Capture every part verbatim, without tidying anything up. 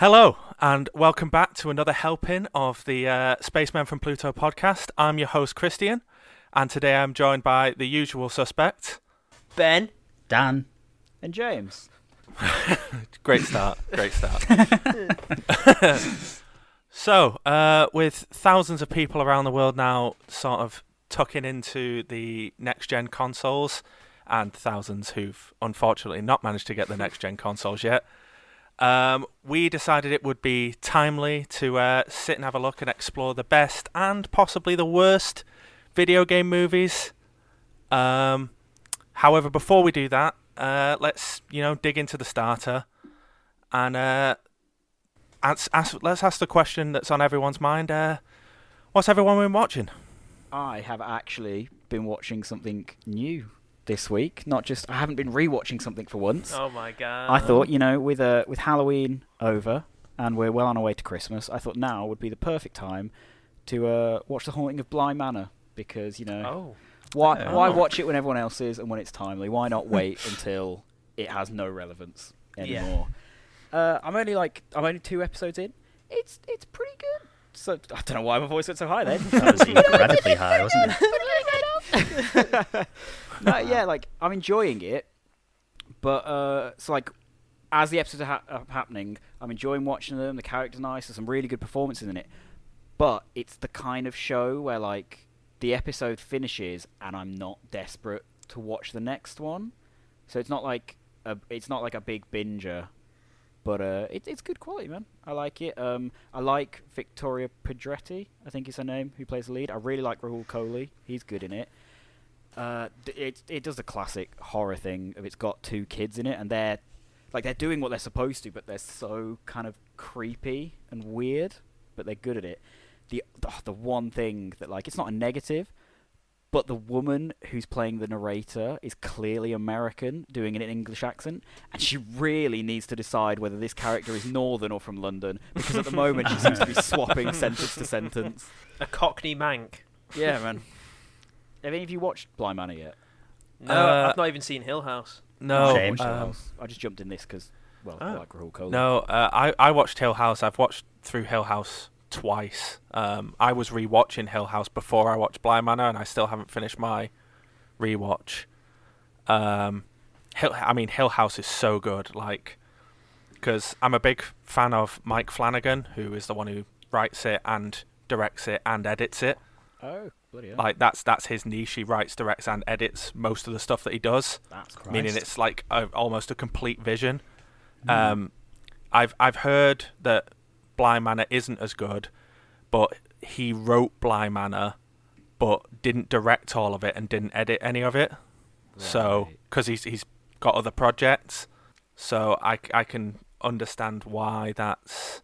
Hello, and welcome back to another helping of the uh, Spaceman from Pluto podcast. I'm your host, Christian, and today I'm joined by the usual suspect. Ben. Dan. And James. Great start, great start. So, uh, with thousands of people around the world now sort of tucking into the next-gen consoles, and thousands who've unfortunately not managed to get the next-gen consoles yet, Um, we decided it would be timely to uh, sit and have a look and explore the best and possibly the worst video game movies. Um, however, before we do that, uh, let's you know dig into the starter and uh, ask, ask, let's ask the question that's on everyone's mind. Uh, what's everyone been watching? I have actually been watching something new this week, not just I haven't been rewatching something for once. Oh my god! I thought, you know, with uh, with Halloween over and we're well on our way to Christmas, I thought now would be the perfect time to uh, watch The Haunting of Bly Manor, because you know, oh. why oh. why watch it when everyone else is and when it's timely? Why not wait until it has no relevance anymore? Yeah. Uh, I'm only like I'm only two episodes in. It's it's pretty good. So I don't know why my voice went so high then. That was incredibly high, wasn't it? No, yeah, like I'm enjoying it, but uh, so like as the episodes are, ha are happening, I'm enjoying watching them. The characters are nice. There's some really good performances in it, but it's the kind of show where like the episode finishes and I'm not desperate to watch the next one. So it's not like a, it's not like a big binger, but uh, it, it's good quality, man. I like it. Um, I like Victoria Pedretti, I think is her name, who plays the lead. I really like Rahul Kohli. He's good in it. Uh, it it does the classic horror thing of it's got two kids in it and they're like they're doing what they're supposed to, but they're so kind of creepy and weird, but they're good at it. The oh, the one thing that like it's not a negative, but the woman who's playing the narrator is clearly American, doing it in an English accent, and she really needs to decide whether this character is Northern or from London, because at the moment she seems to be swapping sentence to sentence. A Cockney mank. Yeah, man. Have any of you watched Bly Manor yet? No, uh, I've not even seen Hill House. No, um, Hill House. I just jumped in this because, well, oh. I like Rahul Kohli. No, uh, I, I watched Hill House. I've watched through Hill House twice. Um, I was rewatching Hill House before I watched Bly Manor, and I still haven't finished my rewatch. Um, Hill, I mean, Hill House is so good, like, because I'm a big fan of Mike Flanagan, who is the one who writes it and directs it and edits it. Oh. Like that's that's his niche. He writes, directs, and edits most of the stuff that he does. That's Christ. Meaning it's like a, almost a complete vision. Mm. Um, I've I've heard that Bly Manor isn't as good, but he wrote Bly Manor, but didn't direct all of it and didn't edit any of it. Right. So because he's he's got other projects, so I I can understand why that's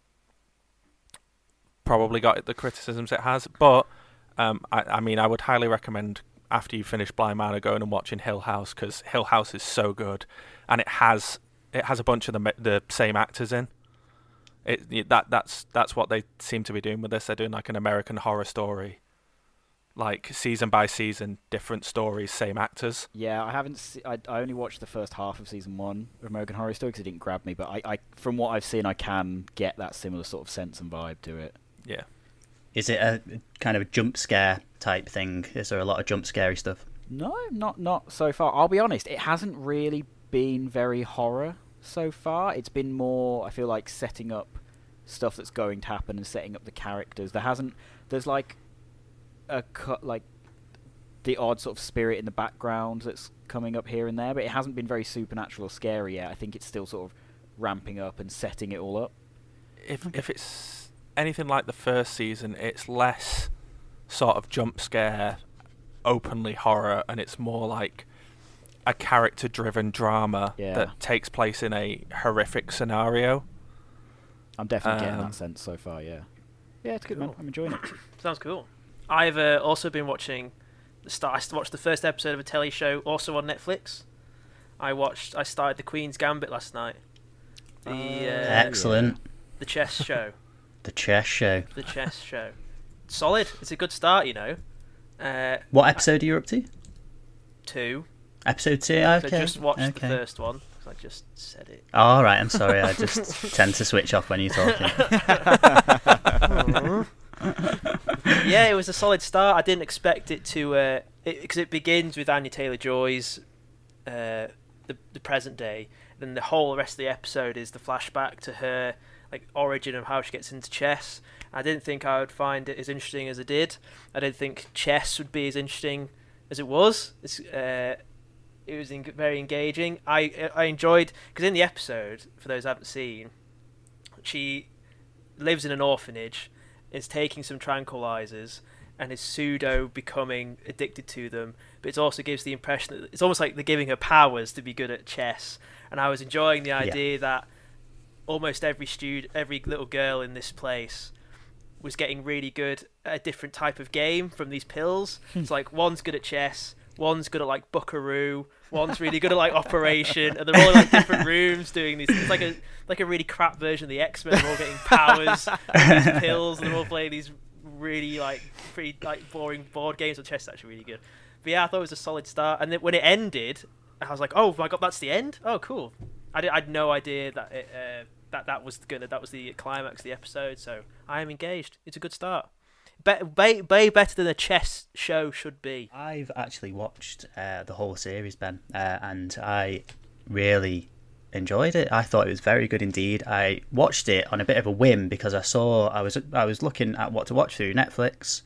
probably got the criticisms it has, but. Um, I, I mean, I would highly recommend after you finish Bly Manor going and watching Hill House, because Hill House is so good, and it has it has a bunch of the the same actors in it. That that's that's what they seem to be doing with this. They're doing like an American Horror Story, like season by season, different stories, same actors. Yeah, I haven't. Se I, I only watched the first half of season one of American Horror Story because it didn't grab me. But I, I, from what I've seen, I can get that similar sort of sense and vibe to it. Yeah. Is it a kind of a jump scare type thing? Is there a lot of jump scary stuff? No, not not so far. I'll be honest, it hasn't really been very horror so far. It's been more, I feel like, setting up stuff that's going to happen and setting up the characters. There hasn't. There's like a cut, like the odd sort of spirit in the background that's coming up here and there, but it hasn't been very supernatural or scary yet. I think it's still sort of ramping up and setting it all up. If if it's anything like the first season, it's less sort of jump scare, openly horror, and it's more like a character-driven drama yeah. that takes place in a horrific scenario. I'm definitely um, getting that sense so far, yeah. Yeah, it's good, cool. man. I'm enjoying it. Sounds cool. I've uh, also been watching... the start. I watched the first episode of a telly show, also on Netflix. I watched... I started The Queen's Gambit last night. The, uh, Excellent. The chess show. The chess show. The chess show. Solid. It's a good start, you know. Uh, what episode I, are you up to? Two. Episode two, okay. So I just watched okay. the first one. because I just said it. Oh, all right, I'm sorry. I just tend to switch off when you're talking. Yeah, it was a solid start. I didn't expect it to, because uh, it, it begins with Anya Taylor-Joy's uh, the, the present day. Then the whole rest of the episode is the flashback to her like origin of how she gets into chess. I didn't think I would find it as interesting as I did. I didn't think chess would be as interesting as it was. It's, uh, it was in- very engaging. I I enjoyed, because in the episode, for those who haven't seen, she lives in an orphanage, is taking some tranquilizers, and is pseudo becoming addicted to them. But it also gives the impression that it's almost like they're giving her powers to be good at chess. And I was enjoying the idea yeah. that almost every student, every little girl in this place was getting really good at a different type of game from these pills. It's like one's good at chess, one's good at like Buckaroo, one's really good at like Operation, and they're all in like different rooms doing these. It's like a like a really crap version of the X-Men. They're all getting powers, and these pills, and they're all playing these really like pretty like boring board games. Or chess is actually really good. But yeah, I thought it was a solid start. And then when it ended, I was like, oh my god, that's the end. Oh cool. I did, I had no idea that it, uh, that that was gonna that was the climax of the episode. So I am engaged. It's a good start. Way be, be, be better than a chess show should be. I've actually watched uh, the whole series, Ben, uh, and I really enjoyed it. I thought it was very good indeed. I watched it on a bit of a whim because I saw I was I was looking at what to watch through Netflix.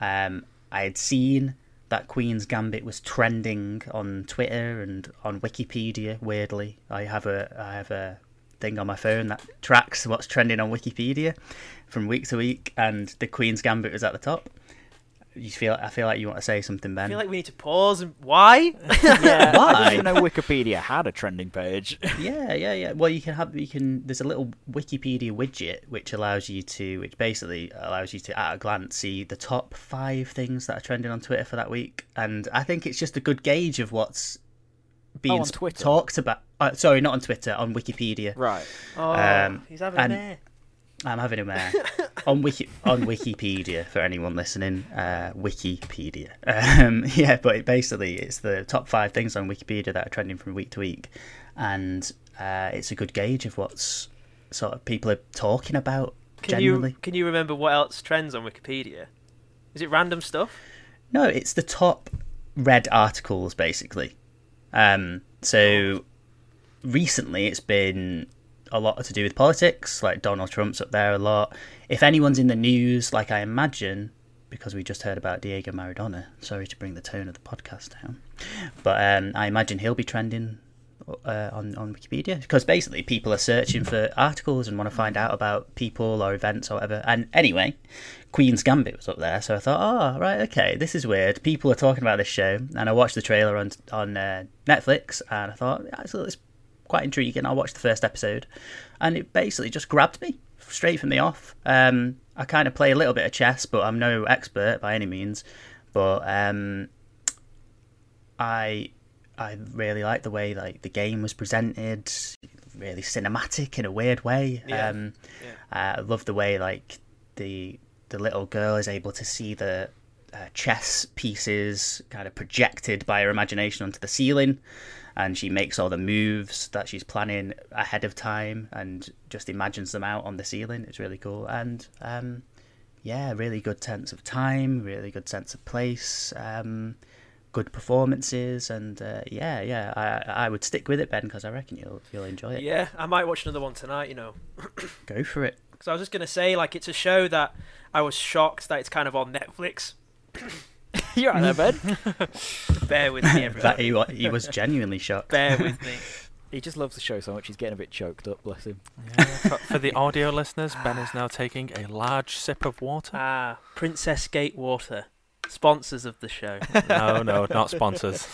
Um, I had seen that Queen's Gambit was trending on Twitter and on Wikipedia. Weirdly, I have a I have a thing on my phone that tracks what's trending on Wikipedia from week to week, and the Queen's Gambit was at the top. You feel I feel like you want to say something, Ben. I feel like we need to pause. And why? yeah, why? I didn't know Wikipedia had a trending page. yeah, yeah, yeah. Well, you can have you can. There's a little Wikipedia widget which allows you to, which basically allows you to at a glance see the top five things that are trending on Twitter for that week, and I think it's just a good gauge of what's being oh, on Twitter. talked about. Uh, sorry, not on Twitter, on Wikipedia. Right. Oh, um, he's having an air. I'm having a mare. on Wiki on Wikipedia for anyone listening. Uh, Wikipedia. Um, yeah, but it basically it's the top five things on Wikipedia that are trending from week to week, and uh, it's a good gauge of what's sort of people are talking about. Can generally. you can you remember what else trends on Wikipedia? Is it random stuff? No, it's the top read articles basically. Um, so recently, it's been a lot to do with politics, like Donald Trump's up there a lot. If anyone's in the news, like I imagine, because we just heard about Diego Maradona, sorry to bring the tone of the podcast down, but um, I imagine he'll be trending uh, on, on Wikipedia, because basically people are searching for articles and want to find out about people or events or whatever. And anyway, Queen's Gambit was up there, so I thought, oh, right, okay, this is weird. People are talking about this show, and I watched the trailer on, on uh, Netflix, and I thought, actually, it's quite intriguing. I watched the first episode and it basically just grabbed me straight from the off. um I kind of play a little bit of chess, but I'm no expert by any means, but um I I really liked the way like the game was presented, really cinematic in a weird way. yeah. um yeah. Uh, I love the way like the the little girl is able to see the uh, chess pieces kind of projected by her imagination onto the ceiling. And she makes all the moves that she's planning ahead of time and just imagines them out on the ceiling. It's really cool. And, um, yeah, really good sense of time, really good sense of place, um, good performances. And, uh, yeah, yeah, I, I would stick with it, Ben, because I reckon you'll you'll enjoy it. Yeah, I might watch another one tonight, you know. Go for it. Because I was just going to say, like, it's a show that I was shocked that it's kind of on Netflix. You're on there, Ben. Bear with me, everybody. He, he was genuinely shocked. Bear with me. He just loves the show so much, he's getting a bit choked up, bless him. Yeah, for, for the audio listeners, Ben is now taking a large sip of water. Ah, Princess Gate Water. Sponsors of the show. No, no, not sponsors.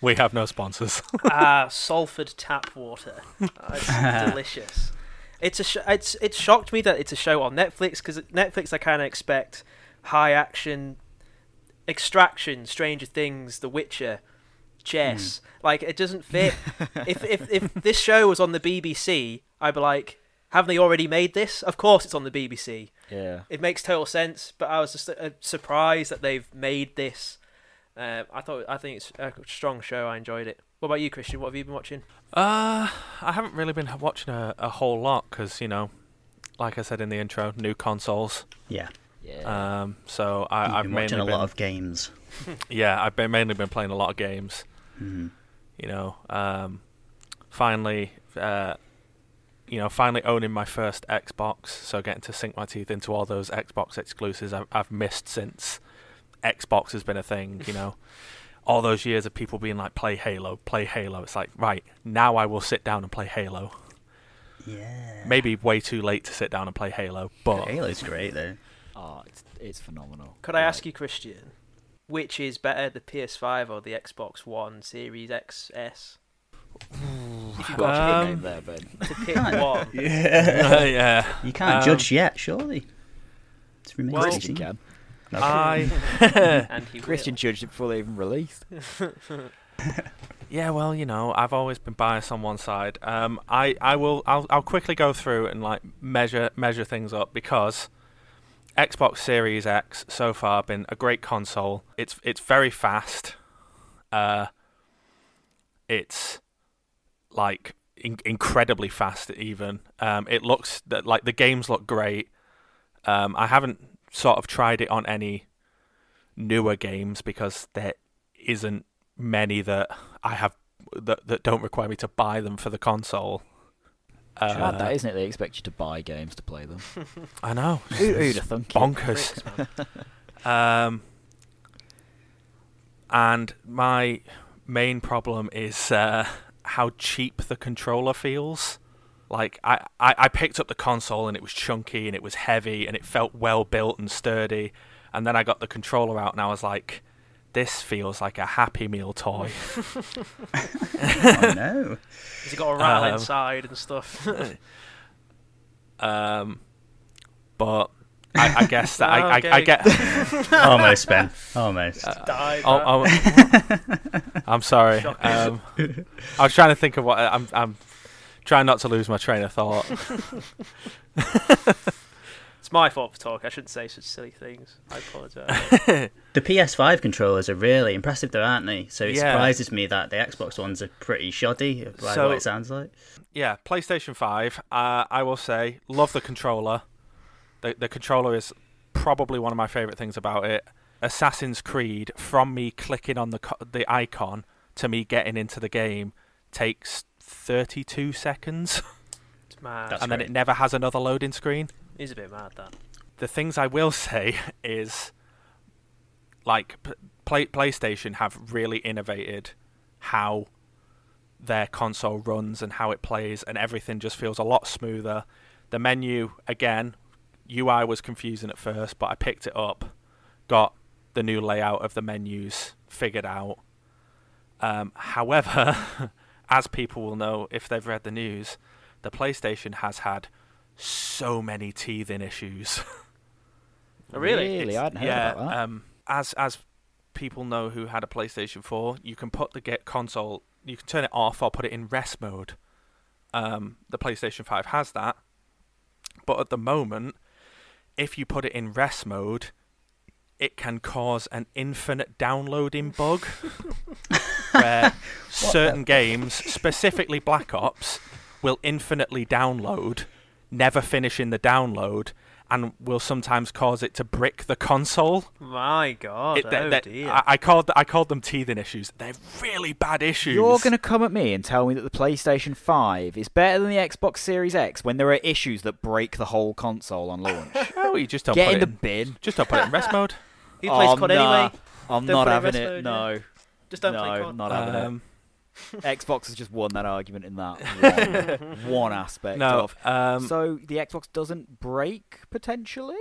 We have no sponsors. Ah, Salford tap water. Oh, it's delicious. It's a sh it's, it's shocked me that it's a show on Netflix, because at Netflix I kind of expect high action... Extraction, Stranger Things, The Witcher, chess. Mm. Like, it doesn't fit. if, if if this show was on the B B C, I'd be like, haven't they already made this? Of course it's on the B B C. Yeah. It makes total sense, but I was just uh, surprised that they've made this. Uh, I thought I think it's a strong show. I enjoyed it. What about you, Christian? What have you been watching? Uh, I haven't really been watching a, a whole lot because, you know, like I said in the intro, new consoles. Yeah. Yeah. Um, so I, You've I've been mainly watching a been, lot of games. Yeah, I've been mainly been playing a lot of games. Mm-hmm. You know, um, finally, uh, you know, finally owning my first Xbox. So getting to sink my teeth into all those Xbox exclusives I've, I've missed since Xbox has been a thing. You know, all those years of people being like, "Play Halo, play Halo." It's like, right now, I will sit down and play Halo. Yeah. Maybe way too late to sit down and play Halo, but Halo's great though. Oh, it's it's phenomenal. Could I like, ask you, Christian, which is better, the P S five or the Xbox One Series X S? If you've got um, to pick there, Ben. To pick one. Yeah. Uh, yeah. You can't um, judge yet, surely. It's remaining. Well, Christian can. No, I. And he Christian will. Judged it before they even released. Yeah, well, you know, I've always been biased on one side. Um, I, I will, I'll, I'll quickly go through and like measure, measure things up because Xbox Series X so far been a great console. It's, it's very fast. Uh, it's like in incredibly fast. Even um, it looks that like the games look great. Um, I haven't sort of tried it on any newer games because there isn't many that I have that that don't require me to buy them for the console. It's uh, that, isn't it? They expect you to buy games to play them. I know. Who'd have thunk? Bonkers. Bricks, um, and my main problem is uh, how cheap the controller feels. Like I, I, I picked up the console and it was chunky and it was heavy and it felt well built and sturdy. And then I got the controller out and I was like, this feels like a Happy Meal toy. Oh no! Has it got a rattle um, inside and stuff? um, but I, I guess that oh, I, okay. I, I get almost Ben, almost. Uh, Die, oh, oh, I'm sorry. Um, I was trying to think of what I'm. I'm trying not to lose my train of thought. It's my fault for talk. I shouldn't say such silly things. I apologise. The P S five controllers are really impressive though, aren't they? So it yeah. surprises me that the Xbox ones are pretty shoddy, like so, what it sounds like. Yeah, PlayStation five, uh, I will say, love the controller. The, the controller is probably one of my favourite things about it. Assassin's Creed, from me clicking on the, co the icon to me getting into the game, takes thirty-two seconds. It's mad. That's and great. Then it never has another loading screen. It is a bit mad, that. The things I will say is, like, play, PlayStation have really innovated how their console runs and how it plays, and everything just feels a lot smoother. The menu, again, U I was confusing at first, but I picked it up, got the new layout of the menus figured out. Um, however, as people will know if they've read the news, the PlayStation has had so many teething issues. Really? Really? I hadn't heard yeah, about that. Um, as as people know who had a PlayStation four, you can put the get console, you can turn it off or put it in rest mode. Um, the PlayStation five has that, but at the moment, if you put it in rest mode, it can cause an infinite downloading bug where certain games, specifically Black Ops, will infinitely download, never finishing the download, and will sometimes cause it to brick the console. My God, it, they're, oh they're, dear. I, I, called, I called them teething issues. They're really bad issues. You're going to come at me and tell me that the PlayStation five is better than the Xbox Series X when there are issues that break the whole console on launch? Oh, you just don't Get put in it in the bin. Just don't put it in rest mode. Who plays oh, C O D nah. anyway? I'm don't not having it, mode, no. Yeah. Just don't no, play C O D. Not having um, it. Xbox has just won that argument in that one, one aspect no, of. Um, so the Xbox doesn't break, potentially?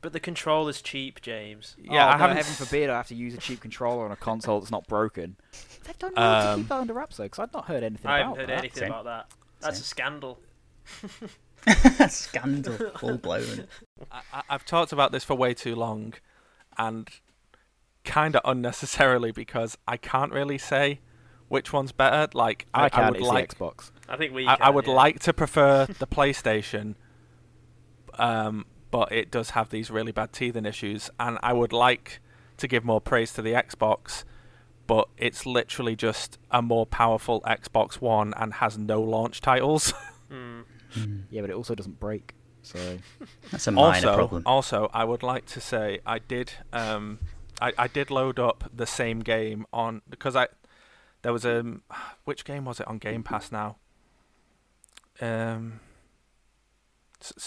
But the controller's cheap, James. Yeah, oh, I no, haven't... Heaven forbid I have to use a cheap controller on a console that's not broken. They don't know um, to keep that under wraps, though, because I've not heard anything I about that. I haven't heard that. anything Same. about that. That's Same. a scandal. Scandal. Full-blown. I I've talked about this for way too long, and kind of unnecessarily, because I can't really say which one's better. Like I, I, can, I would it's like the Xbox. I think we. I, can, I would yeah. like to prefer the PlayStation, um, but it does have these really bad teething issues, and I would like to give more praise to the Xbox, but it's literally just a more powerful Xbox One and has no launch titles. Mm. Mm. Yeah, but it also doesn't break, so that's a minor also, problem. Also, I would like to say I did um, I, I did load up the same game on because I there was a which game was it on Game Pass now? Um,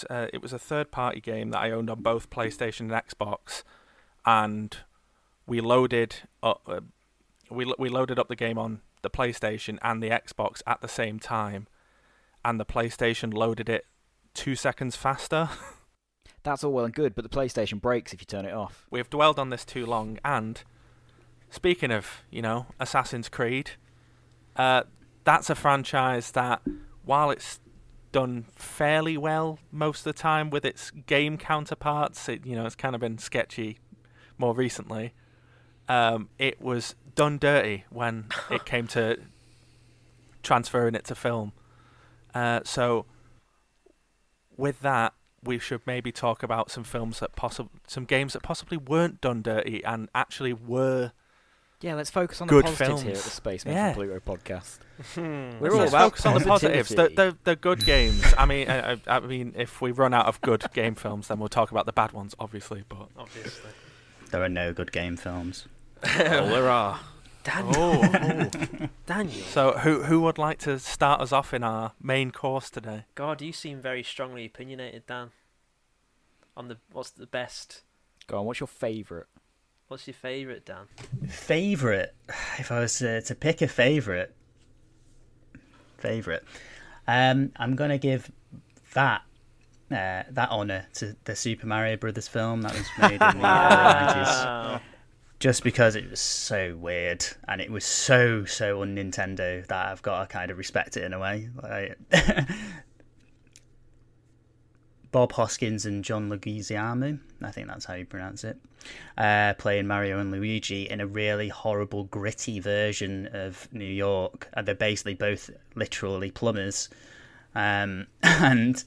uh, it was a third-party game that I owned on both PlayStation and Xbox, and we loaded up. Uh, We we loaded up the game on the PlayStation and the Xbox at the same time, and the PlayStation loaded it two seconds faster. That's all well and good, but the PlayStation breaks if you turn it off. We've dwelled on this too long, and speaking of, you know, Assassin's Creed, uh, that's a franchise that, while it's done fairly well most of the time with its game counterparts, it, you know, it's kind of been sketchy more recently. Um, it was done dirty when it came to transferring it to film. Uh, so with that, we should maybe talk about some films that possible, some games that possibly weren't done dirty and actually were. Yeah, let's focus on good the positives films. Here at the Spaceman yeah. from Pluto podcast. We're all about focus on the positives. They're, they're, they're good games. I mean, I, I mean, if we run out of good game films, then we'll talk about the bad ones, obviously. But obviously, there are no good game films. Oh, there are. Daniel. Oh, oh. Daniel. So who who would like to start us off in our main course today? God, you seem very strongly opinionated, Dan. On the what's the best? Go on, what's your favourite? What's your favourite, Dan? Favourite? If I was uh, to pick a favourite... Favourite. Um, I'm going to give that uh, that honour to the Super Mario Brothers film that was made in the early nineties. Just because it was so weird and it was so so on Nintendo that I've got to kind of respect it in a way. Like, Bob Hoskins and John Leguizamo, I think that's how you pronounce it, uh, playing Mario and Luigi in a really horrible, gritty version of New York. And they're basically both literally plumbers, um, and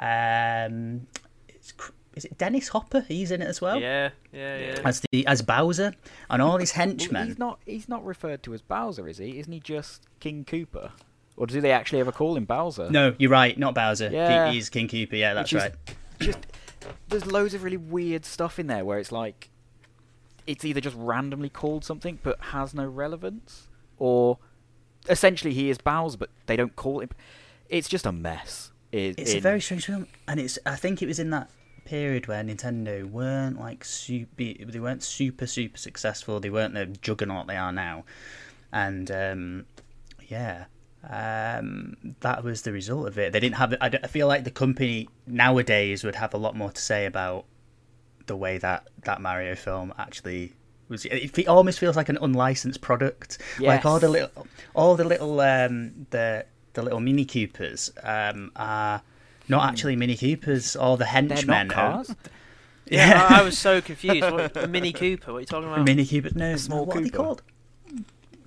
um, it's. Cr Is it Dennis Hopper? He's in it as well. Yeah, yeah, yeah. As the as Bowser and all his henchmen. He's not he's not referred to as Bowser, is he? Isn't he just King Koopa? Or do they actually ever call him Bowser? No, you're right. Not Bowser. Yeah. He, he's King Koopa. Yeah, that's right. Just there's loads of really weird stuff in there where it's like it's either just randomly called something but has no relevance, or essentially he is Bowser but they don't call him. It's just a mess. It, it's in... a very strange film, and it's I think it was in that period where Nintendo weren't like super, they weren't super super successful. They weren't the juggernaut they are now, and um, yeah, um, that was the result of it. They didn't have. I, I feel like the company nowadays would have a lot more to say about the way that that Mario film actually was. It, it almost feels like an unlicensed product. Yes. Like all the little, all the little, um, the the little Mini Coopers um, are. Not actually Mini Coopers or the henchmen. They're not cars. Yeah, I was so confused. What, a Mini Cooper? What are you talking about? Mini Cooper? No, small. What Cooper. Are they called?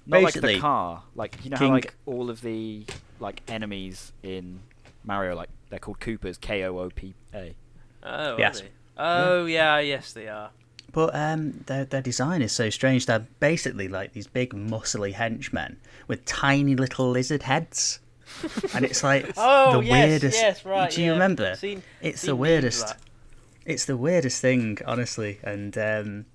Not basically, like the car. Like you know, King... how, like all of the like enemies in Mario, like they're called Coopers. K O O P A. Oh, yes. Are they? Oh, yeah. Yes, they are. But um, their their design is so strange. They're basically like these big, muscly henchmen with tiny little lizard heads. And it's like oh, the yes, weirdest. Yes, right, do you yeah. remember? Seen, it's seen the weirdest. It's the weirdest thing, honestly. And um,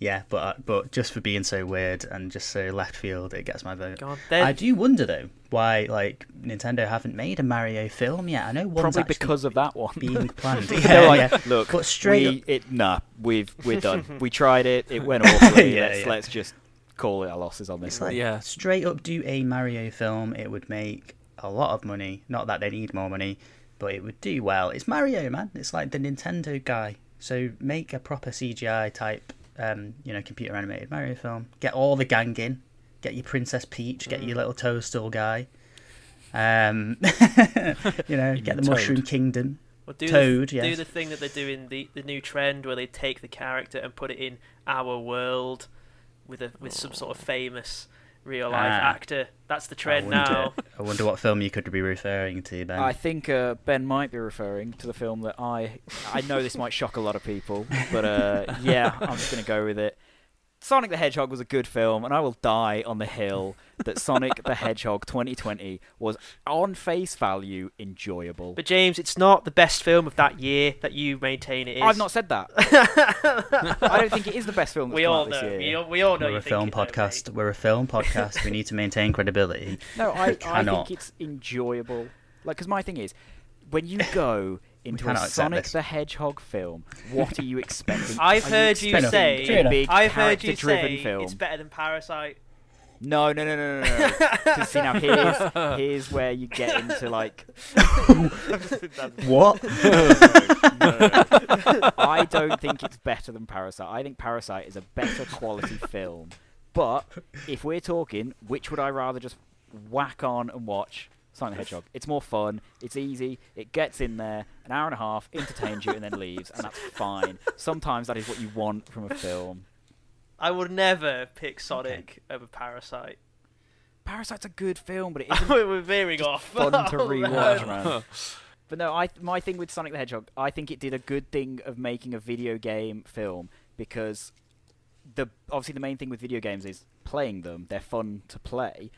yeah, but but just for being so weird and just so left field, it gets my vote. God, I do wonder though why like Nintendo haven't made a Mario film yet. I know one's probably because of that one being planned. Yeah, they're like, yeah. Look, but straight we, up... it nah, we've we're done. We tried it. It went awfully. yeah, let's, yeah. let's just call it our losses on this. Like, yeah, straight up do a Mario film. It would make a lot of money. Not that they need more money, but it would do well. It's Mario, man. It's like the Nintendo guy. So make a proper C G I type, um, you know, computer animated Mario film. Get all the gang in. Get your Princess Peach. Get your little Toadstool guy. Um, you know, get the Toad. Mushroom Kingdom. Well, do Toad, the, yes. Do the thing that they do in the the new trend where they take the character and put it in our world with a with some sort of famous real life ah. actor. That's the trend I wonder, now. I wonder what film you could be referring to, Ben. I think uh, Ben might be referring to the film that I... I know this might shock a lot of people, but uh, yeah, I'm just going to go with it. Sonic the Hedgehog was a good film, and I will die on the hill that Sonic the Hedgehog twenty twenty was, on face value, enjoyable. But James, it's not the best film of that year that you maintain it is. I've not said that. I don't think it is the best film that's we come all out know. This year. We all, we all know. We're a film podcast. Know, We're a film podcast. We need to maintain credibility. No, I, I think it's enjoyable. Like, because my thing is, when you go into a Sonic this. the Hedgehog film, what are you expecting? I've are heard you, you say, a big I've heard you say film? It's better than Parasite. No, no, no, no, no, no. Just see, now here's, here's where you get into, like... what? No, no. I don't think it's better than Parasite. I think Parasite is a better quality film. But if we're talking, which would I rather just whack on and watch? Sonic the Hedgehog. It's more fun. It's easy. It gets in there, an hour and a half, entertains you, and then leaves, and that's fine. Sometimes that is what you want from a film. I would never pick Sonic okay. over Parasite. Parasite's a good film, but it isn't. We're veering off. Fun to rewatch, oh, no. man. But no, I my thing with Sonic the Hedgehog, I think it did a good thing of making a video game film, because the obviously the main thing with video games is playing them. They're fun to play.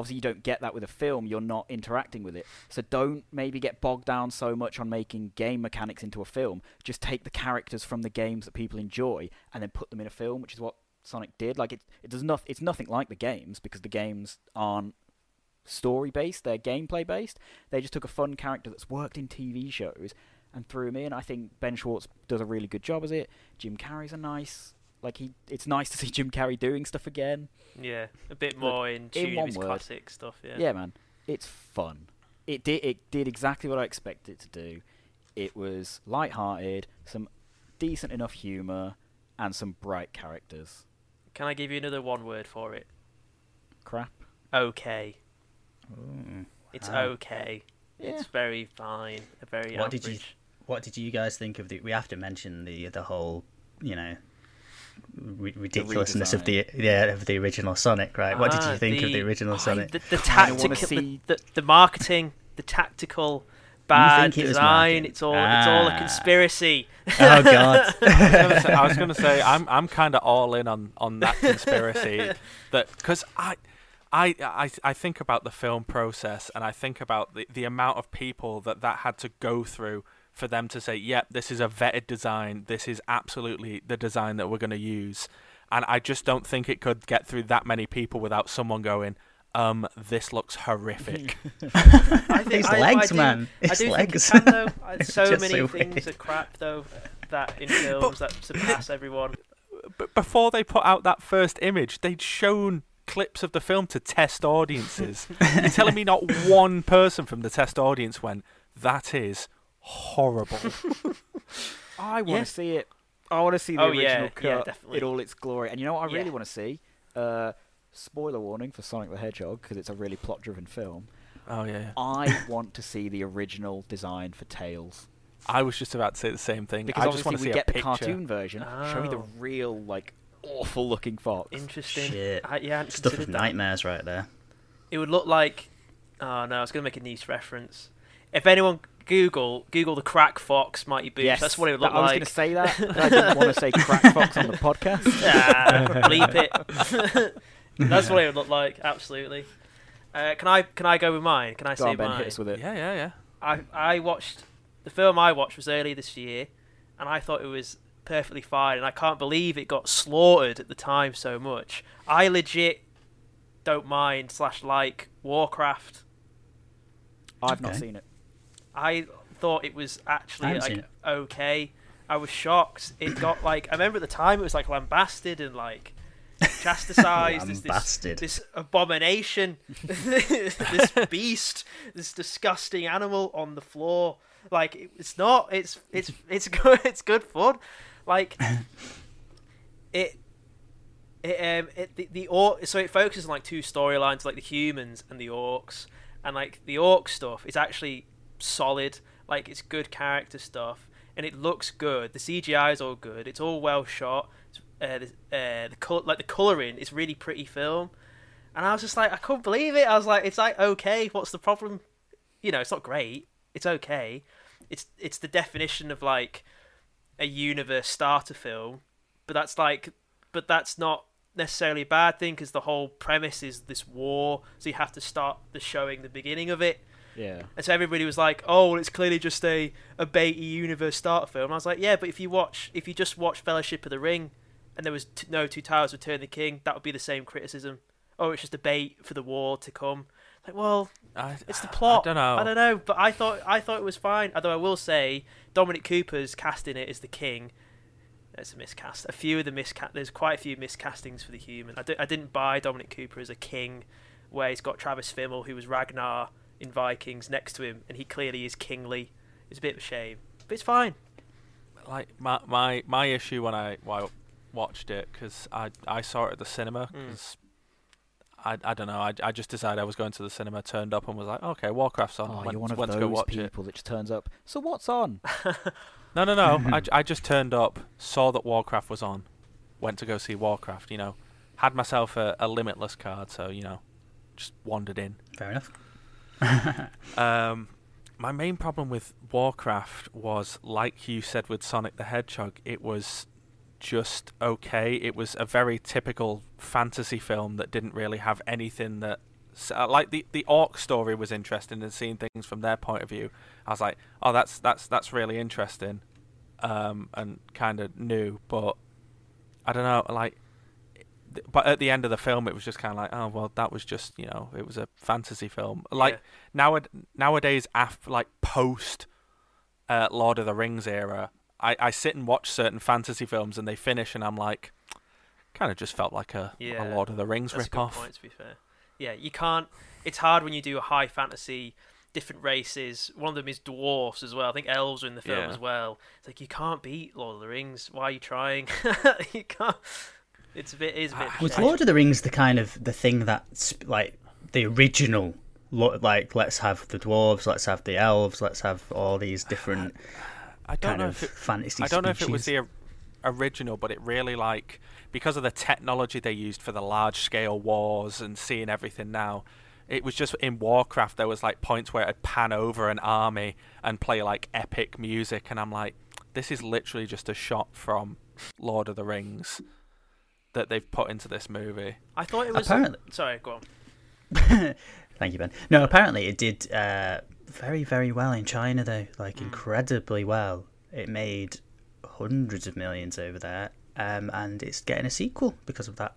Obviously, you don't get that with a film. You're not interacting with it. So don't maybe get bogged down so much on making game mechanics into a film. Just take the characters from the games that people enjoy and then put them in a film, which is what Sonic did. Like, it, it does not, it's nothing like the games, because the games aren't story-based. They're gameplay-based. They just took a fun character that's worked in T V shows and threw him in. I think Ben Schwartz does a really good job as it. Jim Carrey's a nice... Like, he, it's nice to see Jim Carrey doing stuff again. Yeah, a bit more but in tune in with his classic stuff, yeah. Yeah, man. It's fun. It did it did exactly what I expected it to do. It was lighthearted, some decent enough humour, and some bright characters. Can I give you another one word for it? Crap. Okay. Ooh, it's wow. okay. Yeah. It's very fine. A very what average. Did you, what did you guys think of the... We have to mention the the whole, you know... ridiculousness the of the yeah of the original Sonic, right? Ah, what did you think the, of the original oh, Sonic? The, the tactical, see... the, the, the marketing, the tactical bad it design. It's all ah. it's all a conspiracy. Oh god! I was going to say I'm I'm kind of all in on on that conspiracy, that because I. I, I I think about the film process, and I think about the, the amount of people that that had to go through for them to say, yep, yeah, this is a vetted design. This is absolutely the design that we're going to use. And I just don't think it could get through that many people without someone going, um, this looks horrific. I think, His I, legs, I do, man. His I do legs. Think it can, though. I, so many so things weird. Are crap, though, that in films but, that surpass everyone. But before they put out that first image, they'd shown clips of the film to test audiences. You're telling me not one person from the test audience went, that is... horrible. I want to yeah. see it. I want to see the oh, original yeah. cut yeah, in all its glory. And you know what I yeah. really want to see? Uh, spoiler warning for Sonic the Hedgehog, because it's a really plot-driven film. Oh, yeah. I want to see the original design for Tails. I was just about to say the same thing. Because I obviously just we see get the cartoon version. Oh. Show me the real, like, awful-looking fox. Interesting. Shit. I, yeah, I Stuff of that. Nightmares right there. It would look like... Oh, no, I was going to make a niche reference. If anyone... Google Google the crack fox Mighty Boosh. Yes, that's what it would look like. I was going to say that, but I didn't want to say crack fox on the podcast. Nah, bleep it. That's what it would look like. Absolutely. Uh, can I can I go with mine? Can I go say on, Ben, mine? Hit us with it. Yeah, yeah, yeah. I I watched the film I watched was earlier this year, and I thought it was perfectly fine, and I can't believe it got slaughtered at the time so much. I legit don't mind slash like Warcraft. I've okay. not seen it. I thought it was actually like it. okay. I was shocked. It got like I remember at the time it was like lambasted and like chastised as this, this abomination, this beast, this disgusting animal on the floor. Like it, it's not. It's it's it's good. It's good fun. Like it. It um it the the or so it focuses on like two storylines, like the humans and the orcs, and like the orc stuff is actually solid. Like it's good character stuff, and it looks good. The C G I is all good. It's all well shot. Uh, the, uh, the color, like the coloring, is really pretty film. And I was just like, I couldn't believe it. I was like, it's like okay. What's the problem? You know, it's not great. It's okay. It's it's the definition of like a universe starter film, but that's like but that's not necessarily a bad thing because the whole premise is this war, so you have to start the showing the beginning of it. Yeah. And so everybody was like, oh, well, it's clearly just a, a baity universe starter film. And I was like, yeah, but if you watch, if you just watch Fellowship of the Ring and there was t no Two Towers Return of the King, that would be the same criticism. Oh, it's just a bait for the war to come. Like, well, I, it's the plot. I don't know. I don't know, but I thought I thought it was fine. Although I will say, Dominic Cooper's casting it as the king. That's a miscast. A few of the miscast. There's quite a few miscastings for the human. I, do, I didn't buy Dominic Cooper as a king, where he's got Travis Fimmel, who was Ragnar in Vikings, next to him, and he clearly is kingly. It's a bit of a shame, but it's fine. Like my my my issue when I, when I watched it, because I I saw it at the cinema. Cause mm. I, I don't know. I, I just decided I was going to the cinema, turned up and was like, okay, Warcraft's on. Oh, went, you're one of went those to go watch people it. that just turns up. So what's on? no, no, no. I, I just turned up, saw that Warcraft was on, went to go see Warcraft, you know. Had myself a, a Limitless card, so, you know, just wandered in. Fair enough. um, my main problem with Warcraft was, like you said with Sonic the Hedgehog, it was... just okay. It was a very typical fantasy film that didn't really have anything that uh, like the the orc story was interesting and seeing things from their point of view. I was like, oh, that's that's that's really interesting, um, and kind of new. But I don't know, like, th but at the end of the film, it was just kind of like, oh well, that was just, you know, it was a fantasy film. Like yeah. now nowadays, af like post uh, Lord of the Rings era. I, I sit and watch certain fantasy films and they finish and I'm like, kind of just felt like a, yeah, a Lord of the Rings that's rip-off. That's a good point, to be fair. Yeah, you can't... It's hard when you do a high fantasy, different races. One of them is dwarfs as well. I think elves are in the film yeah. as well. It's like, you can't beat Lord of the Rings. Why are you trying? You can't... It's a bit... It is a bit uh, was Lord of the Rings the kind of... The thing that's like the original... Like, let's have the dwarves, let's have the elves, let's have all these different... I don't know if it, fantasy I don't know if it was the original, but it really, like, because of the technology they used for the large-scale wars and seeing everything now, it was just in Warcraft there was like points where it'd pan over an army and play like epic music, and I'm like, this is literally just a shot from Lord of the Rings that they've put into this movie. I thought it was... Apparently... Sorry, go on. Thank you, Ben. No, apparently it did... Uh... very very well in China though, like mm. incredibly well. It made hundreds of millions over there, um and it's getting a sequel because of that.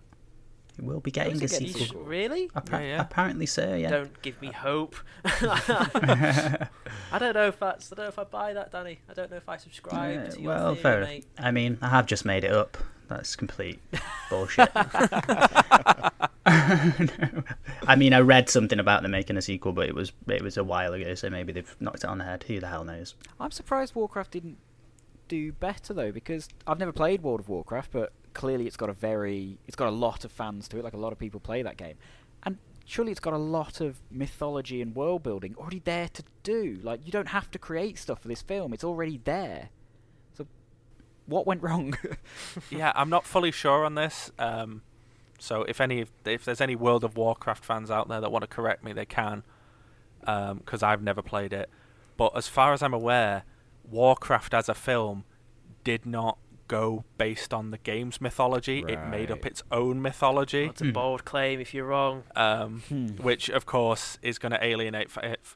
It will be getting a sequel. Get really? Appa yeah, yeah. Apparently so, yeah. Don't give me hope. I don't know if that's I don't know if I buy that, Danny. I don't know if I subscribe yeah, to your well, theory, fair mate. I mean, I have just made it up. That's complete bullshit. No. I mean, I read something about them making a sequel, but it was it was a while ago, so maybe they've knocked it on the head. Who the hell knows? I'm surprised Warcraft didn't do better though, because I've never played World of Warcraft, but clearly it's got a very it's got a lot of fans to it. Like, a lot of people play that game, and surely it's got a lot of mythology and world building already there to do. Like, you don't have to create stuff for this film; it's already there. So, what went wrong? Yeah, I'm not fully sure on this. Um, So if any, if there's any World of Warcraft fans out there that want to correct me, they can, because um, I've never played it. But as far as I'm aware, Warcraft as a film did not go based on the game's mythology. Right. It made up its own mythology. That's a mm. bold claim if you're wrong. Um, hmm. Which, of course, is going to alienate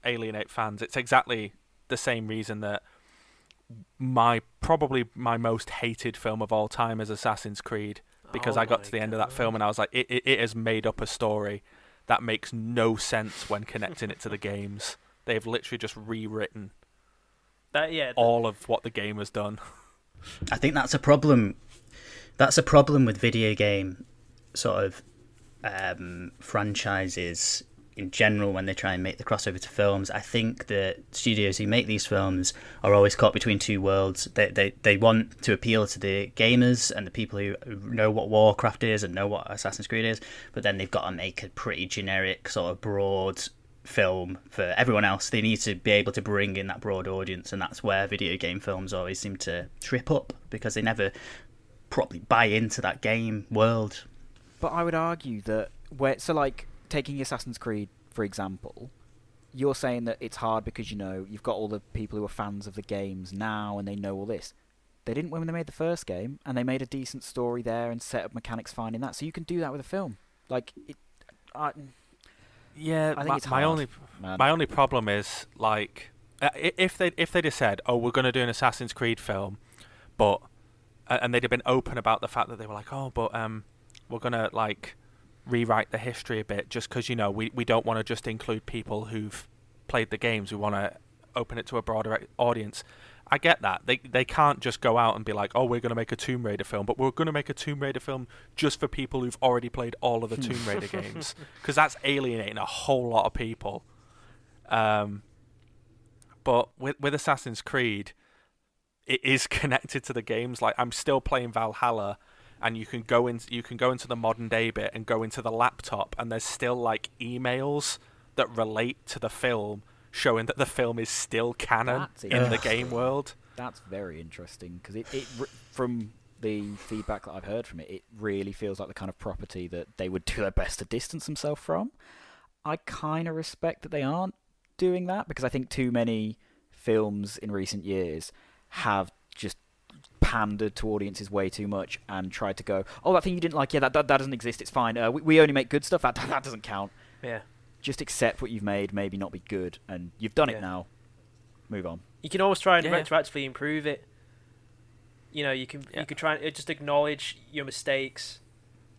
alienate fans. It's exactly the same reason that my probably my most hated film of all time is Assassin's Creed. Because oh I got to the God. end of that film and I was like, it, it, it has made up a story that makes no sense when connecting it to the games. They've literally just rewritten that, yeah, the... all of what the game has done. I think that's a problem. That's a problem with video game sort of um, franchises in general when they try and make the crossover to films. I think the studios who make these films are always caught between two worlds. They, they, they want to appeal to the gamers and the people who know what Warcraft is and know what Assassin's Creed is, but then they've got to make a pretty generic sort of broad film for everyone else. They need to be able to bring in that broad audience, and that's where video game films always seem to trip up, because they never properly buy into that game world. But I would argue that where, so like, taking Assassin's Creed, for example, you're saying that it's hard because, you know, you've got all the people who are fans of the games now and they know all this. They didn't when they made the first game, and they made a decent story there and set up mechanics fine in that. So you can do that with a film. Like, it, I, yeah, I think my, it's hard, my only man. my only problem is like uh, if they if they just said, oh, we're going to do an Assassin's Creed film, but uh, and they'd have been open about the fact that they were like, oh, but um, we're going to like rewrite the history a bit just because, you know, we we don't want to just include people who've played the games. We want to open it to a broader audience. I get that. They they can't just go out and be like, oh, we're going to make a Tomb Raider film, but we're going to make a Tomb Raider film just for people who've already played all of the Tomb Raider games. Because that's alienating a whole lot of people. Um, but with, with Assassin's Creed, it is connected to the games. Like, I'm still playing Valhalla, and you can go in, you can go into the modern day bit and go into the laptop, and there's still, like, emails that relate to the film, showing that the film is still canon in the game world. That's very interesting, because it, it, from the feedback that I've heard from it, it really feels like the kind of property that they would do their best to distance themselves from. I kind of respect that they aren't doing that, because I think too many films in recent years have just pandered to audiences way too much and tried to go, oh, that thing you didn't like, yeah, that, that, that doesn't exist, it's fine. Uh, we, we only make good stuff, that, that doesn't count. Yeah. Just accept what you've made, maybe not be good, and you've done yeah. it now. Move on. You can always try and yeah. retroactively improve it. You know, you can yeah. you can try and just acknowledge your mistakes,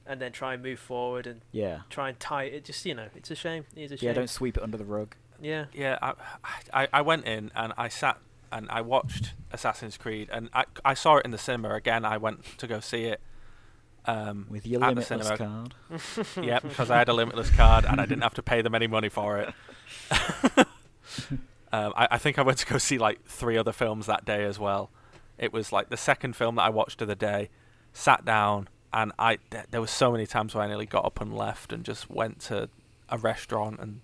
and then try and move forward and yeah. try and tie it. Just, you know, it's a shame. It's a shame. Yeah, don't sweep it under the rug. Yeah. Yeah, I I, I went in and I sat and I watched Assassin's Creed, and I I saw it in the cinema again. I went to go see it. Um, With your limitless card. Yeah, because I had a limitless card and I didn't have to pay them any money for it. um, I, I think I went to go see like three other films that day as well. It was like the second film that I watched of the day. Sat down, and I th there was so many times where I nearly got up and left and just went to a restaurant and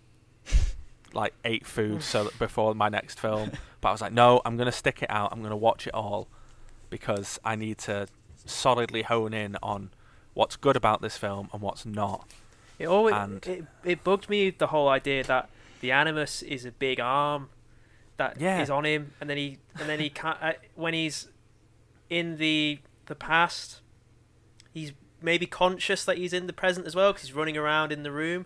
like ate food so that before my next film. But I was like, no, I'm gonna stick it out. I'm gonna watch it all because I need to solidly hone in on what's good about this film and what's not. It always and it, it bugged me, the whole idea that the Animus is a big arm that yeah. is on him, and then he and then he can't uh, when he's in the the past, he's maybe conscious that he's in the present as well because he's running around in the room.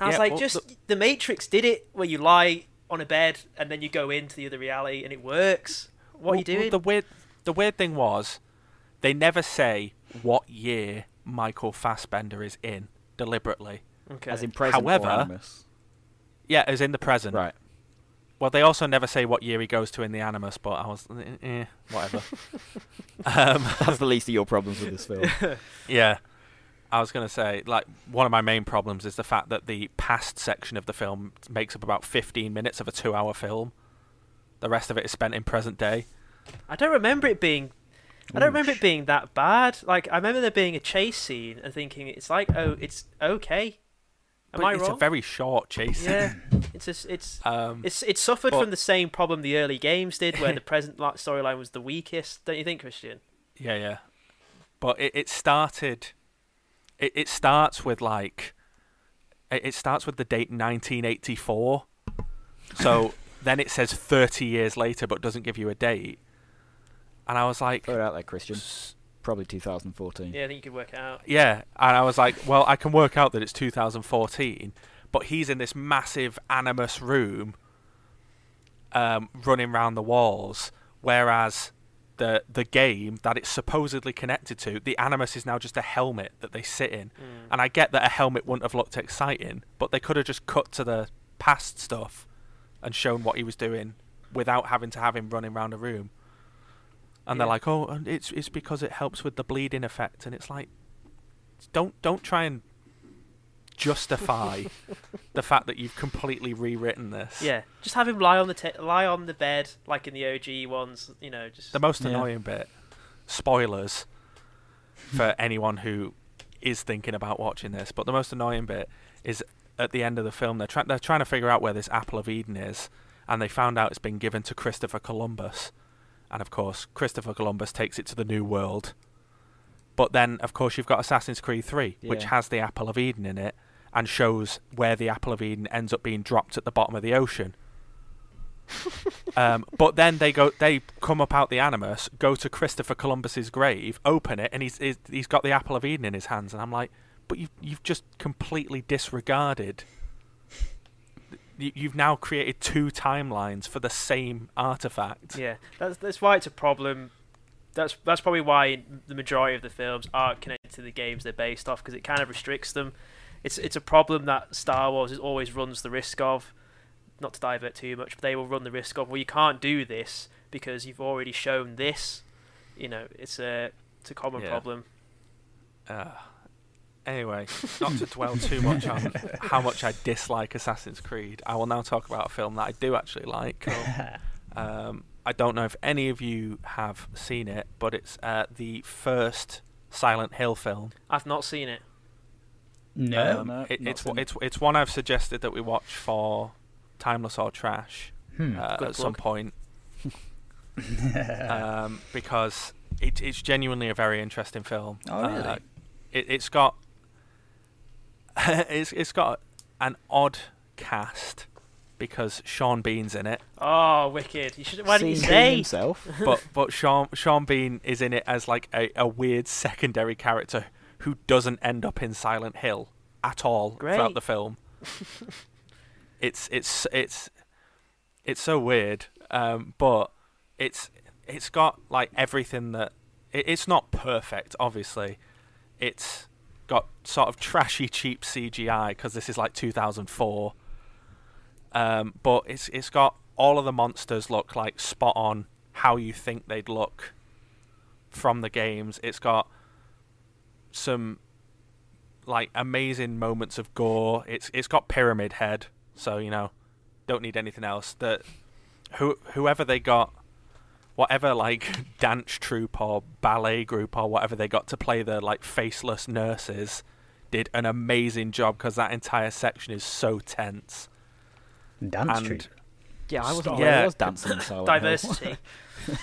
And yeah, I was like, well, just the, the Matrix did it where you lie on a bed and then you go into the other reality and it works. What well, are you doing? Well, the weird the weird thing was, they never say what year Michael Fassbender is in deliberately. Okay. As in present. However, yeah, as in the present. Right. Well, they also never say what year he goes to in the Animus, but I was, eh, whatever. um, That's the least of your problems with this film. Yeah. I was going to say, like, one of my main problems is the fact that the past section of the film makes up about fifteen minutes of a two hour film. The rest of it is spent in present day. I don't remember it being... I don't remember it being that bad. Like, I remember there being a chase scene and thinking it's like, oh, it's okay. Am but I it's wrong? It's a very short chase scene. Yeah, it's just, it's um, it's it suffered from the same problem the early games did, where the present storyline was the weakest. Don't you think, Christian? Yeah, yeah. But it it started. It it starts with like, it, it starts with the date nineteen eighty-four. So then it says thirty years later, but doesn't give you a date. And I was like... Throw it out there, Christian. Probably two thousand fourteen. Yeah, I think you could work it out. Yeah, and I was like, well, I can work out that it's two thousand fourteen, but he's in this massive Animus room um, running around the walls, whereas the the game that it's supposedly connected to, the Animus is now just a helmet that they sit in. Mm. And I get that a helmet wouldn't have looked exciting, but they could have just cut to the past stuff and shown what he was doing without having to have him running around a room. And yeah. they're like, oh, and it's it's because it helps with the bleeding effect, and it's like, don't don't try and justify the fact that you've completely rewritten this. Yeah, just have him lie on the te lie on the bed like in the O G ones, you know. Just the most yeah. annoying bit. Spoilers for anyone who is thinking about watching this, but the most annoying bit is at the end of the film. They're trying they're trying to figure out where this Apple of Eden is, and they found out it's been given to Christopher Columbus. And, of course, Christopher Columbus takes it to the New World. But then, of course, you've got Assassin's Creed three, yeah. which has the Apple of Eden in it and shows where the Apple of Eden ends up being dropped at the bottom of the ocean. Um, but then they go, they come up out the Animus, go to Christopher Columbus's grave, open it, and he's he's, he's got the Apple of Eden in his hands, and I'm like, but you've you've just completely disregarded. You, you've now created two timelines for the same artifact. Yeah, that's that's why it's a problem. That's that's probably why the majority of the films aren't connected to the games they're based off, because it kind of restricts them. It's it's a problem that Star Wars is always runs the risk of. Not to divert too much, but they will run the risk of, well, you can't do this because you've already shown this. You know, it's a it's a common yeah. problem. Uh, anyway, not to dwell too much on how much I dislike Assassin's Creed, I will now talk about a film that I do actually like. Cool. um, I don't know if any of you have seen it, but it's uh, the first Silent Hill film. I've not seen it. No, um, no it, it's it. it's it's one I've suggested that we watch for Timeless or Trash hmm, uh, at some point, um, because it, it's genuinely a very interesting film. Oh, really? Uh, it, it's got it's it's got an odd cast because Sean Bean's in it. Oh, wicked! You should. Why didn't you say himself? But but Sean Sean Bean is in it as like a, a weird secondary character who doesn't end up in Silent Hill at all Great. throughout the film. It's it's it's it's so weird, um, but it's it's got like everything that it, it's not perfect. Obviously, it's got sort of trashy, cheap C G I because this is like two thousand four. Um, but it's it's got all of the monsters look like spot on how you think they'd look from the games. It's got some like amazing moments of gore. It's it's got Pyramid Head. So, you know, don't need anything else. That who, whoever they got, whatever, like, dance troupe or ballet group or whatever they got to play the, like, faceless nurses did an amazing job because that entire section is so tense. Dance troupe? Yeah, I was, yeah. I was dancing. So Diversity.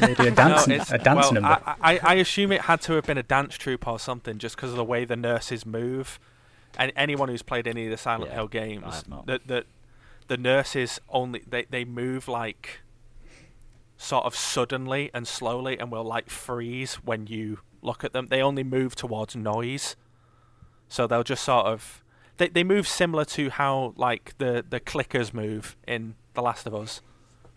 They do a dance, no, a dance well, number. I, I, I assume it had to have been a dance troupe or something just because of the way the nurses move. And anyone who's played any of the Silent yeah, Hill games, that that the nurses only they, they move like sort of suddenly and slowly and will like freeze when you look at them. They only move towards noise. So they'll just sort of they, they move similar to how like the, the clickers move in The Last of Us.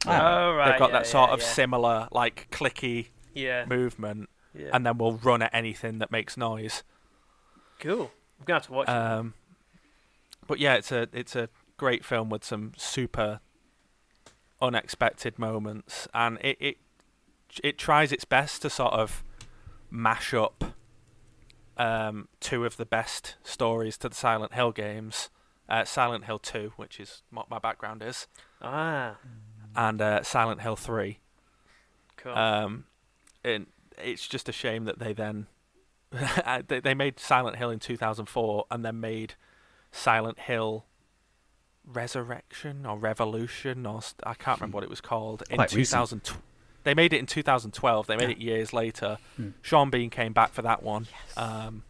Oh, uh, right. They've got yeah, that sort yeah, of yeah. similar like clicky yeah. movement yeah. and then will run at anything that makes noise. Cool. I'm gonna have to watch um, it. But yeah, it's a it's a great film with some super unexpected moments, and it, it it tries its best to sort of mash up um, two of the best stories to the Silent Hill games, uh, Silent Hill two, which is what my background is, ah, and uh, Silent Hill three. Cool. Um, and it's just a shame that they then they they made Silent Hill in two thousand four, and then made Silent Hill Resurrection or Revolution, or st I can't remember what it was called. In two thousand, they made it in two thousand twelve. They made yeah. it years later. Hmm. Sean Bean came back for that one, yes. um,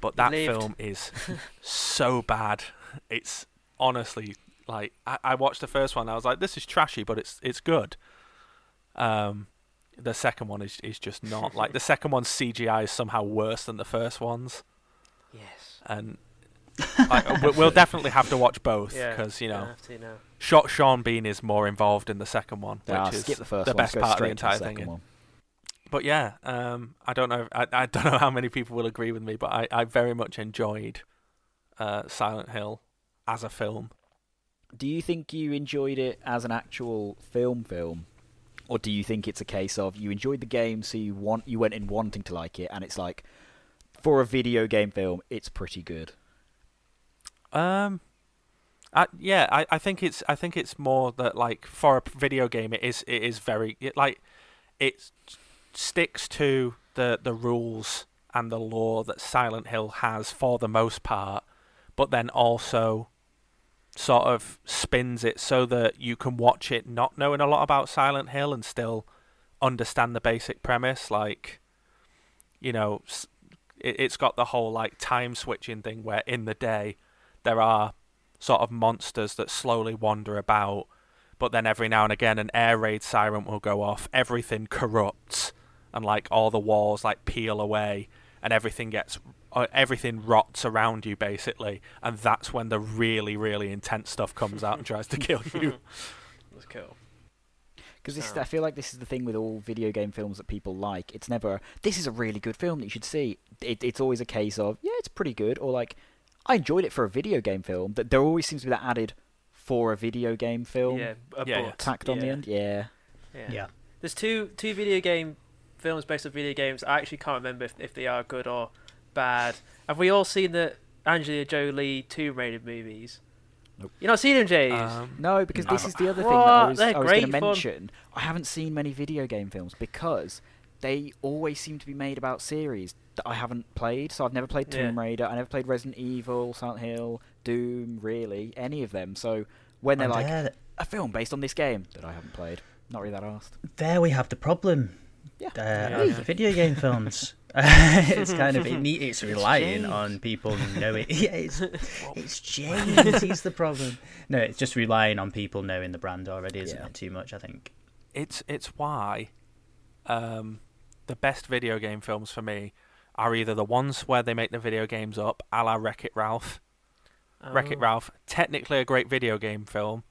but that Lived. film is so bad. It's honestly like I, I watched the first one. I was like, this is trashy, but it's it's good. Um, the second one is is just not like the second one's C G I is somehow worse than the first one's. Yes, and. Like, we'll, we'll definitely have to watch both because yeah, you know, have to now. Shot Sean Bean is more involved in the second one, yeah, which I'll is skip the, first the best one, part of the entire the thing. One. But yeah, um, I don't know. I, I don't know how many people will agree with me, but I, I very much enjoyed uh, Silent Hill as a film. Do you think you enjoyed it as an actual film film, or do you think it's a case of you enjoyed the game, so you want you went in wanting to like it, and it's like for a video game film, it's pretty good. Um, I, yeah, I, I think it's I think it's more that like for a video game it is it is very it, like it sticks to the the rules and the lore that Silent Hill has for the most part, but then also sort of spins it so that you can watch it not knowing a lot about Silent Hill and still understand the basic premise. Like, you know, it, it's got the whole like time switching thing where in the day. There are sort of monsters that slowly wander about, but then every now and again an air raid siren will go off, everything corrupts, and like all the walls like peel away, and everything gets everything rots around you basically, and that's when the really really intense stuff comes out and tries to kill you. That's cool. Because this, I feel like this is the thing with all video game films that people like. It's never, this is a really good film that you should see. It, it's always a case of, yeah, it's pretty good, or like, I enjoyed it for a video game film. That there always seems to be that added for a video game film. Yeah, a yeah, yeah. tacked on yeah. the end. Yeah. yeah, yeah. There's two two video game films based on video games. I actually can't remember if if they are good or bad. Have we all seen the Angelina Jolie Tomb Raider movies? Nope. You're not seen them, James? Um, no, because no. this is the other thing what? that I was, I was going to mention. I haven't seen many video game films because they always seem to be made about series that I haven't played. So I've never played Tomb yeah. Raider. I never played Resident Evil, Silent Hill, Doom, really, any of them. So when they're and like, there, a film based on this game that I haven't played, not really that arsed. There we have the problem. Yeah. Uh, yeah, yeah. Video game films. It's kind of it, it's relying it's on people knowing. Yeah, it's it's James. He's the problem. No, it's just relying on people knowing the brand already, isn't yeah. it? Too much, I think. It's it's why um, the best video game films for me are either the ones where they make the video games up, a la Wreck-It Ralph. Oh. Wreck-It Ralph, technically a great video game film,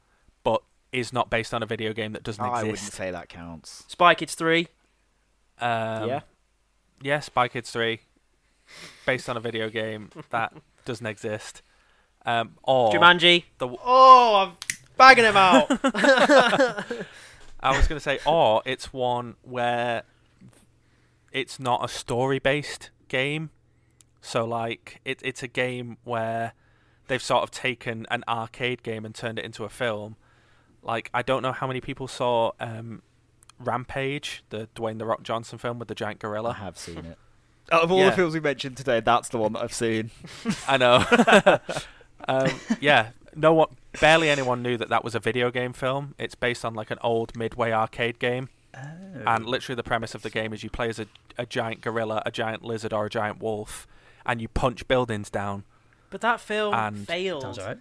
but is not based on a video game that doesn't oh, exist. I wouldn't say that counts. Spy Kids three. Um, yeah. Yes, Spy Kids three, based on a video game that doesn't exist. Um, or Jumanji. The oh, I'm bagging him out. I was going to say, or it's one where it's not a story-based game. So, like, it, it's a game where they've sort of taken an arcade game and turned it into a film. Like, I don't know how many people saw... Um, Rampage, the Dwayne The Rock Johnson film with the giant gorilla. I have seen it. Out of all yeah. the films we mentioned today, that's the one that I've seen. I know. um, yeah, no one, barely anyone knew that that was a video game film. It's based on like an old Midway arcade game. Oh. And literally the premise of the game is you play as a, a giant gorilla, a giant lizard or a giant wolf, and you punch buildings down. But that film and failed. Sounds right.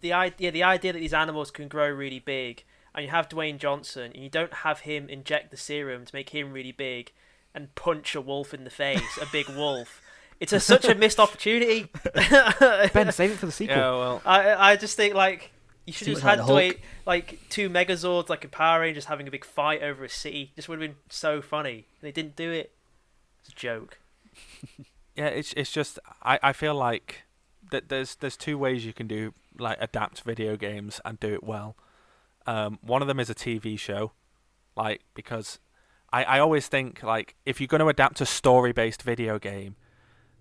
The idea, the idea that these animals can grow really big, and you have Dwayne Johnson, and you don't have him inject the serum to make him really big and punch a wolf in the face, a big wolf. It's a, such a missed opportunity. Ben, save it for the sequel. Yeah, well, I, I just think, like, you should have just had Dwayne, like, two Megazords, like a Power Rangers, having a big fight over a city. This would have been so funny. They didn't do it. It's a joke. Yeah, it's it's just, I, I feel like that there's there's two ways you can do, like, adapt video games and do it well. Um, one of them is a T V show, like, because I, I always think, like, if you're going to adapt a story-based video game,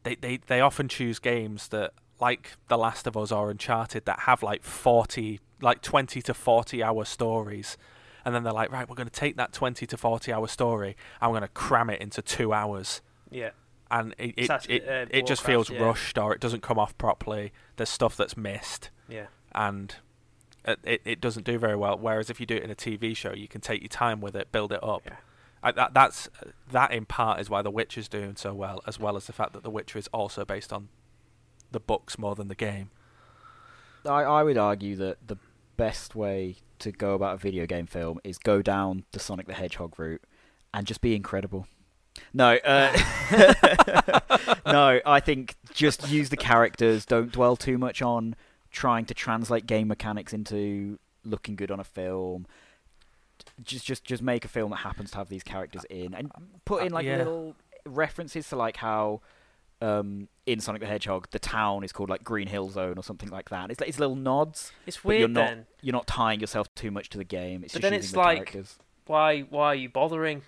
they, they, they often choose games that, like The Last of Us or Uncharted, that have like forty, like twenty to forty hour stories, and then they're like, right, we're going to take that twenty to forty hour story and we're going to cram it into two hours. Yeah. And it it, actually, it, uh, it Warcraft, just feels yeah. rushed, or it doesn't come off properly. There's stuff that's missed. Yeah. And... It, it doesn't do very well. Whereas if you do it in a T V show, you can take your time with it, build it up. Yeah. I, that that's that in part is why The Witcher's doing so well, as well as the fact that The Witcher is also based on the books more than the game. I, I would argue that the best way to go about a video game film is go down the Sonic the Hedgehog route and just be incredible. No, uh, no, I think just use the characters. Don't dwell too much on trying to translate game mechanics into looking good on a film. Just just just make a film that happens to have these characters in, and put in like yeah. little references to like how um in Sonic the Hedgehog the town is called like Green Hill Zone or something like that. It's like it's little nods. It's weird, you're not, then. You're not tying yourself too much to the game. It's but just then using it's the like characters. why why are you bothering?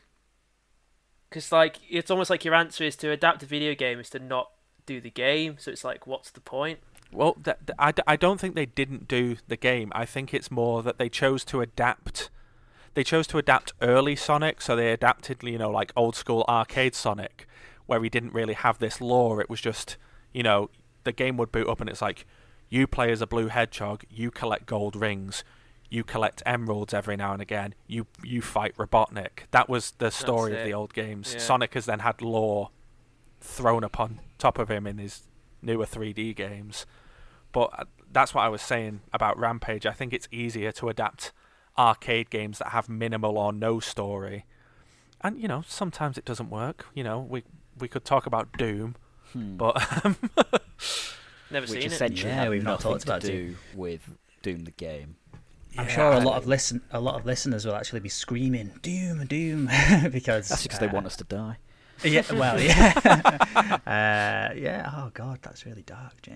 Because like it's almost like your answer is to adapt a video game is to not do the game. So it's like, what's the point? Well, th th I, d I don't think they didn't do the game. I think it's more that they chose to adapt. They chose to adapt early Sonic, so they adapted, you know, like old school arcade Sonic, where he didn't really have this lore. It was just, you know, the game would boot up and it's like, you play as a blue hedgehog, you collect gold rings, you collect emeralds every now and again, you, you fight Robotnik. That was the story of the old games. Yeah. Sonic has then had lore thrown upon top of him in his... newer three D games. But that's what I was saying about Rampage. I think it's easier to adapt arcade games that have minimal or no story. And, you know, sometimes it doesn't work. You know, we we could talk about Doom, hmm. but... Um, Never seen it. Which essentially yeah, we've not talked about Doom. With Doom the game. Yeah, I'm sure a lot of listen a lot of listeners will actually be screaming Doom, Doom, because that's because uh, they want us to die. Yeah, well, yeah, uh, yeah. Oh God, that's really dark, James.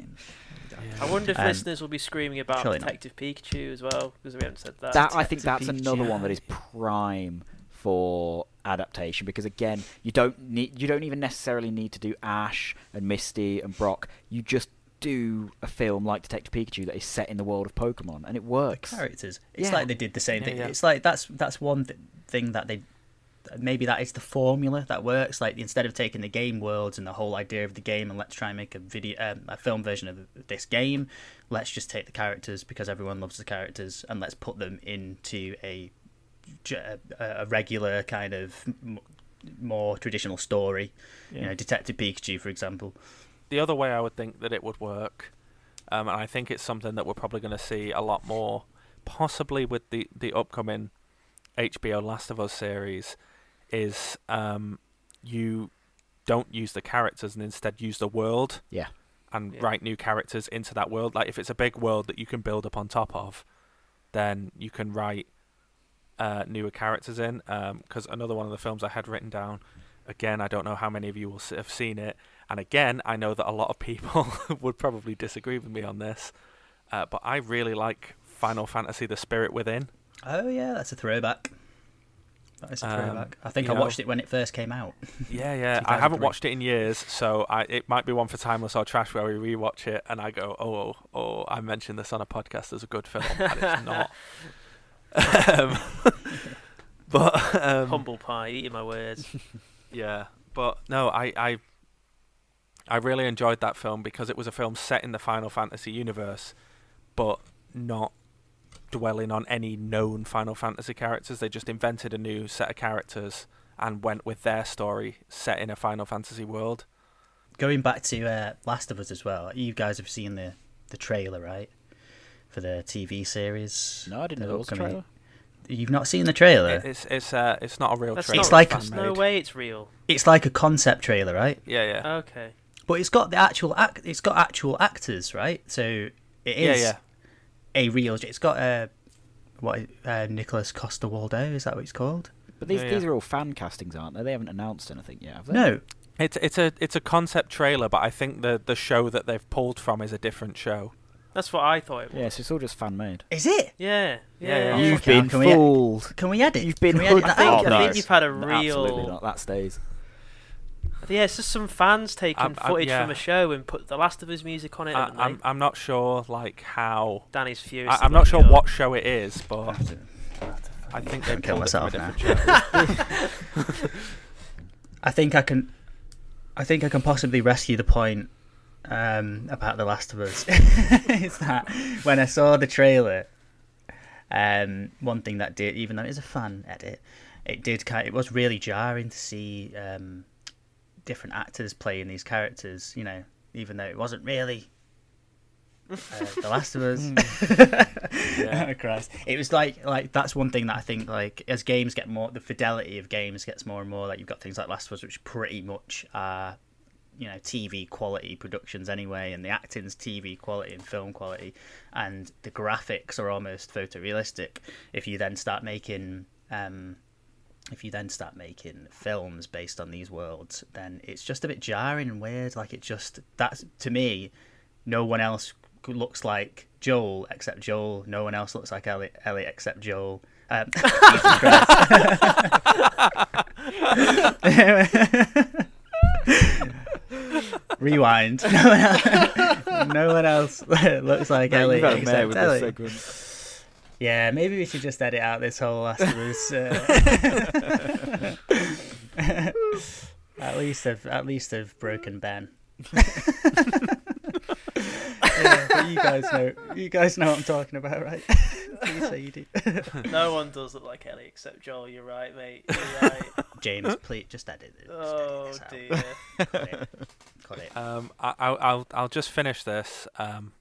Really dark. Yeah. I wonder if um, listeners will be screaming about Detective not. Pikachu as well, because we haven't said that. that I think that's Pikachu. Another one that is prime for adaptation, because again, you don't need you don't even necessarily need to do Ash and Misty and Brock. You just do a film like Detective Pikachu that is set in the world of Pokemon, and it works. The characters. It's yeah. like they did the same yeah, thing. Yeah. It's like that's that's one th thing that they. Maybe that is the formula that works. Like, instead of taking the game worlds and the whole idea of the game and let's try and make a video, um, a film version of this game, let's just take the characters because everyone loves the characters and let's put them into a a regular kind of more traditional story. Yeah. You know, Detective Pikachu, for example. The other way I would think that it would work, um, and I think it's something that we're probably going to see a lot more, possibly with the the upcoming H B O Last of Us series, is um, you don't use the characters and instead use the world, yeah, and yeah. write new characters into that world. Like, if it's a big world that you can build up on top of, then you can write uh, newer characters in. Because um, another one of the films I had written down, again, I don't know how many of you will have seen it, and again, I know that a lot of people would probably disagree with me on this, uh, but I really like Final Fantasy: The Spirit Within. Oh yeah, that's a throwback. That is a throwback. Um, I think I know, watched it when it first came out. Yeah, yeah. I haven't watched it in years, so I, it might be one for Timeless or Trash where we rewatch it and I go, oh, oh, oh I mentioned this on a podcast as a good film, and it's not. um, but um, humble pie, eating my words. Yeah, but no, I, I, I really enjoyed that film because it was a film set in the Final Fantasy universe, but not dwelling on any known Final Fantasy characters. They just invented a new set of characters and went with their story set in a Final Fantasy world. Going back to uh, Last of Us as well, you guys have seen the the trailer, right, for the T V series? No, I didn't know it was a trailer. You've not seen the trailer? It, it's it's uh it's not a real That's trailer. It's like it's no way it's real. It's like a concept trailer, right? Yeah, yeah. Okay. But it's got the actual act. It's got actual actors, right? So it is. Yeah, yeah. A real, it's got uh, what uh, Nicholas Costa-Waldau, is that what it's called? But these yeah, these yeah. are all fan castings, aren't they? They haven't announced anything yet, have they? No, it's it's a it's a concept trailer, but I think the the show that they've pulled from is a different show. That's what I thought it was. Yeah, so it's all just fan made. Is it? Yeah, yeah. yeah. You've okay, been can fooled. We can we edit? You've been. Edit? I, think, oh, I no. think you've had a real. Absolutely not. That stays. Yeah, it's just some fans taking I'm, I'm, footage yeah. from a show and put The Last of Us music on it. I, I'm, I'm not sure, like, how... Danny's furious. I, I'm not sure what show it is, but I, have to, I, have to I think they pulled it from a different show. I think I can, I think I can possibly rescue the point um, about The Last of Us. It's that when I saw the trailer, um, one thing that did, even though it is a fan edit, it did kind. It was really jarring to see. Um, different actors playing these characters, you know, even though it wasn't really uh, The Last of Us. yeah. Oh, Christ. It was like, like that's one thing that I think, like, as games get more, the fidelity of games gets more and more, like, you've got things like Last of Us, which pretty much are, you know, T V quality productions anyway, and the acting's T V quality and film quality, and the graphics are almost photorealistic. If you then start making... um If you then start making films based on these worlds, then it's just a bit jarring and weird. Like, it just, that's, to me, no one else looks like Joel except Joel. No one else looks like Ellie, Ellie except Joel. Um, Jesus Christ. Rewind. No one else, no one else looks like no, Ellie except Ellie. Yeah, maybe we should just edit out this whole Last of Us. Uh... at least I've at least I've broken Ben. Yeah, but you guys know you guys know what I'm talking about, right? Please say you do. No one does look like Ellie except Joel. You're right, mate. You're right. James, please just edit it. Oh just edit this out. Dear. Cut it. Cut it. Um, I, I'll I'll just finish this. Um,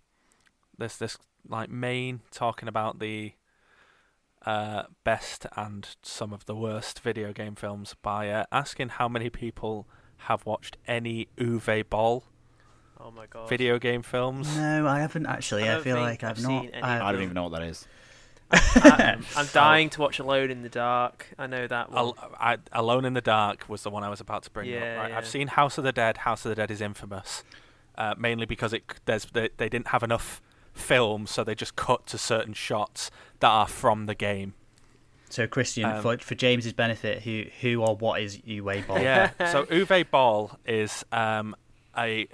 this this. Like main talking about the uh, best and some of the worst video game films by uh, asking how many people have watched any Uwe Boll oh my God. video game films. No, I haven't actually. I, I feel like I've, I've not. I don't even know what that is. I'm, I'm dying to watch Alone in the Dark. I know that one. Al- I, Alone in the Dark was the one I was about to bring yeah, up. Right? Yeah. I've seen House of the Dead. House of the Dead is infamous, uh, mainly because it there's they, they didn't have enough film, so they just cut to certain shots that are from the game. So Christian, um, for, for James's benefit, who who or what is Uwe Boll? Yeah. So Uwe Boll is um, a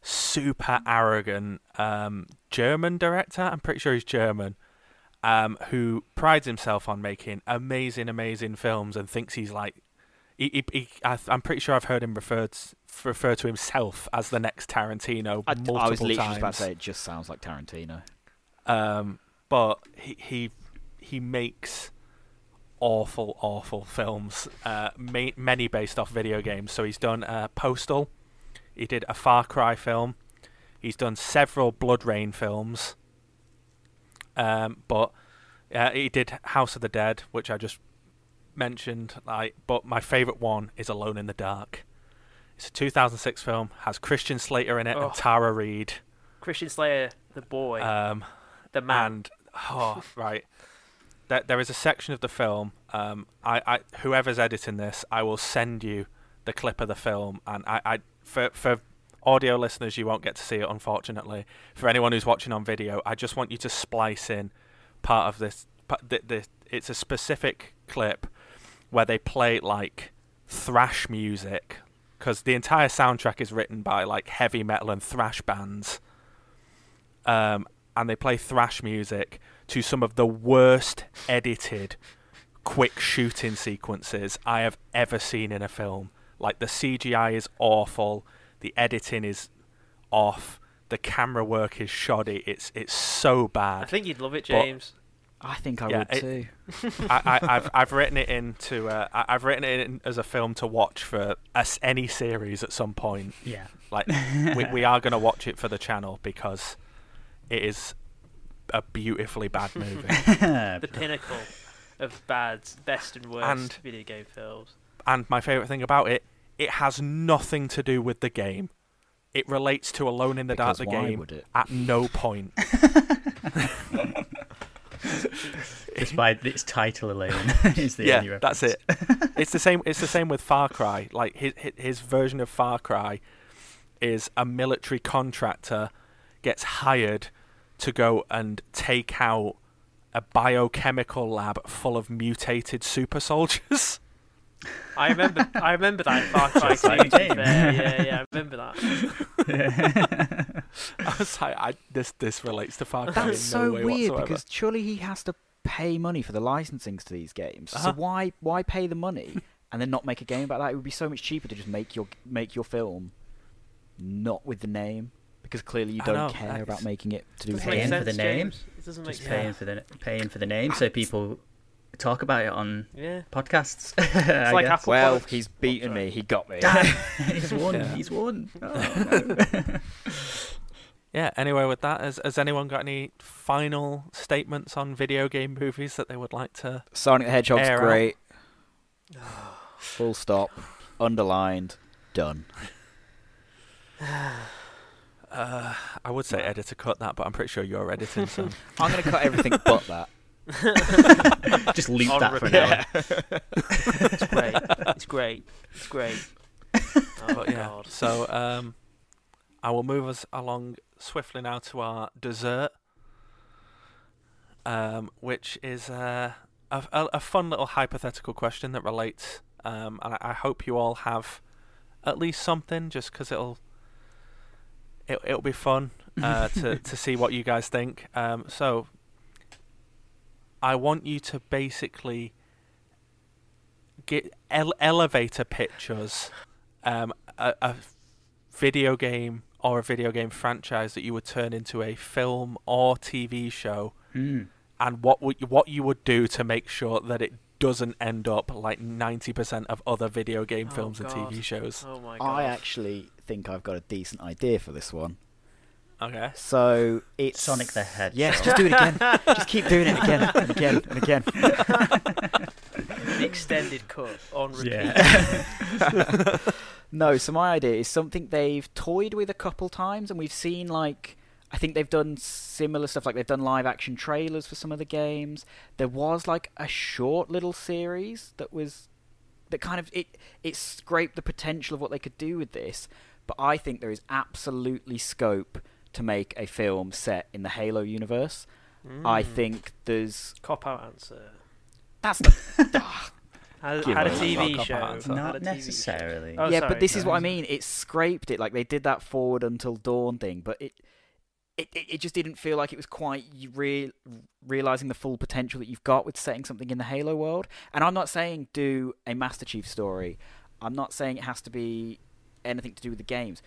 super arrogant um, German director. I'm pretty sure he's German. Um, who prides himself on making amazing, amazing films and thinks he's like, he, he, he, I, I'm pretty sure I've heard him referred to, refer to himself as the next Tarantino I, multiple times. I was literally times. just about to say it just sounds like Tarantino. Um, but he he he makes awful, awful films, uh, ma- many based off video games. So he's done uh, Postal, he did a Far Cry film, he's done several Blood Rain films. Um, but uh, he did House of the Dead, which I just mentioned. Like, but my favourite one is Alone in the Dark. It's a two thousand six film, has Christian Slater in it oh. and Tara Reid. Christian Slater, the boy, um, the man. And, oh, right. There, there is a section of the film. Um, I, I, whoever's editing this, I will send you the clip of the film, and I, I for for. audio listeners, you won't get to see it, unfortunately. For anyone who's watching on video, I just want you to splice in part of this. It's a specific clip where they play like thrash music, because the entire soundtrack is written by like heavy metal and thrash bands, um, and they play thrash music to some of the worst edited quick shooting sequences I have ever seen in a film. Like, the C G I is awful. The editing is off. The camera work is shoddy. It's it's so bad. I think you'd love it, James. But I think I yeah, would it, too. I, I, I've I've written it into uh, I've written it in as a film to watch for us, any series at some point. Yeah, like we we are going to watch it for the channel because it is a beautifully bad movie. The pinnacle of bad, best and worst and, video game films. And my favourite thing about it. It has nothing to do with the game. It relates to Alone in the because Dark, the why game, would it? At no point. Despite its title alone, is the yeah, only reference. That's it. It's the same. It's the same with Far Cry. Like his his version of Far Cry is a military contractor gets hired to go and take out a biochemical lab full of mutated super soldiers. I remember. I remember that Far Cry two. Yeah, yeah, I remember that. I was like, I, this this relates to Far Cry. That's so weird whatsoever. Because surely he has to pay money for the licensing to these games. Uh-huh. So why why pay the money and then not make a game about that? It would be so much cheaper to just make your make your film, not with the name, because clearly you don't know, care about making it to do paying for the name. It doesn't make sense. Paying for the paying for the name, so people. Talk about it on yeah. podcasts. It's like Apple well, products. He's beaten oh, me. He got me. he's won. Yeah. He's won. Oh, no. Yeah. Anyway, with that, has has anyone got any final statements on video game movies that they would like to? Sonic the Hedgehog's great. Full stop. Underlined. Done. uh, I would say editor cut that, but I'm pretty sure you're editing. So I'm going to cut everything but that. Just leave that repair. for now. It's great. It's great. It's great. Oh but yeah. God. So um, I will move us along swiftly now to our dessert, um, which is uh, a, a, a fun little hypothetical question that relates, um, and I, I hope you all have at least something, just because it'll it, it'll be fun uh, to to see what you guys think. Um, so. I want you to basically get ele- elevator pitch us um, a, a video game or a video game franchise that you would turn into a film or T V show, mm. and what would you, what you would do to make sure that it doesn't end up like ninety percent of other video game oh films God. and T V shows. Oh my God. I actually think I've got a decent idea for this one. Okay. So it's Sonic the Hedgehog. Yes, just do it again. Just keep doing it again and again and again. The extended cut on repeat. Yeah. No, so my idea is something they've toyed with a couple times, and we've seen, like, I think they've done similar stuff, like they've done live action trailers for some of the games. There was like a short little series that was that kind of it it scraped the potential of what they could do with this, but I think there is absolutely scope to make a film set in the Halo universe. Mm. I think there's cop out answer. That's not Had, had a T V show. Answer. Not necessarily. Oh, yeah, sorry, but this no, is what I mean. It scraped it. Like, they did that Forward Until Dawn thing, but it it, it just didn't feel like it was quite re- realising the full potential that you've got with setting something in the Halo world. And I'm not saying do a Master Chief story. I'm not saying it has to be anything to do with the games.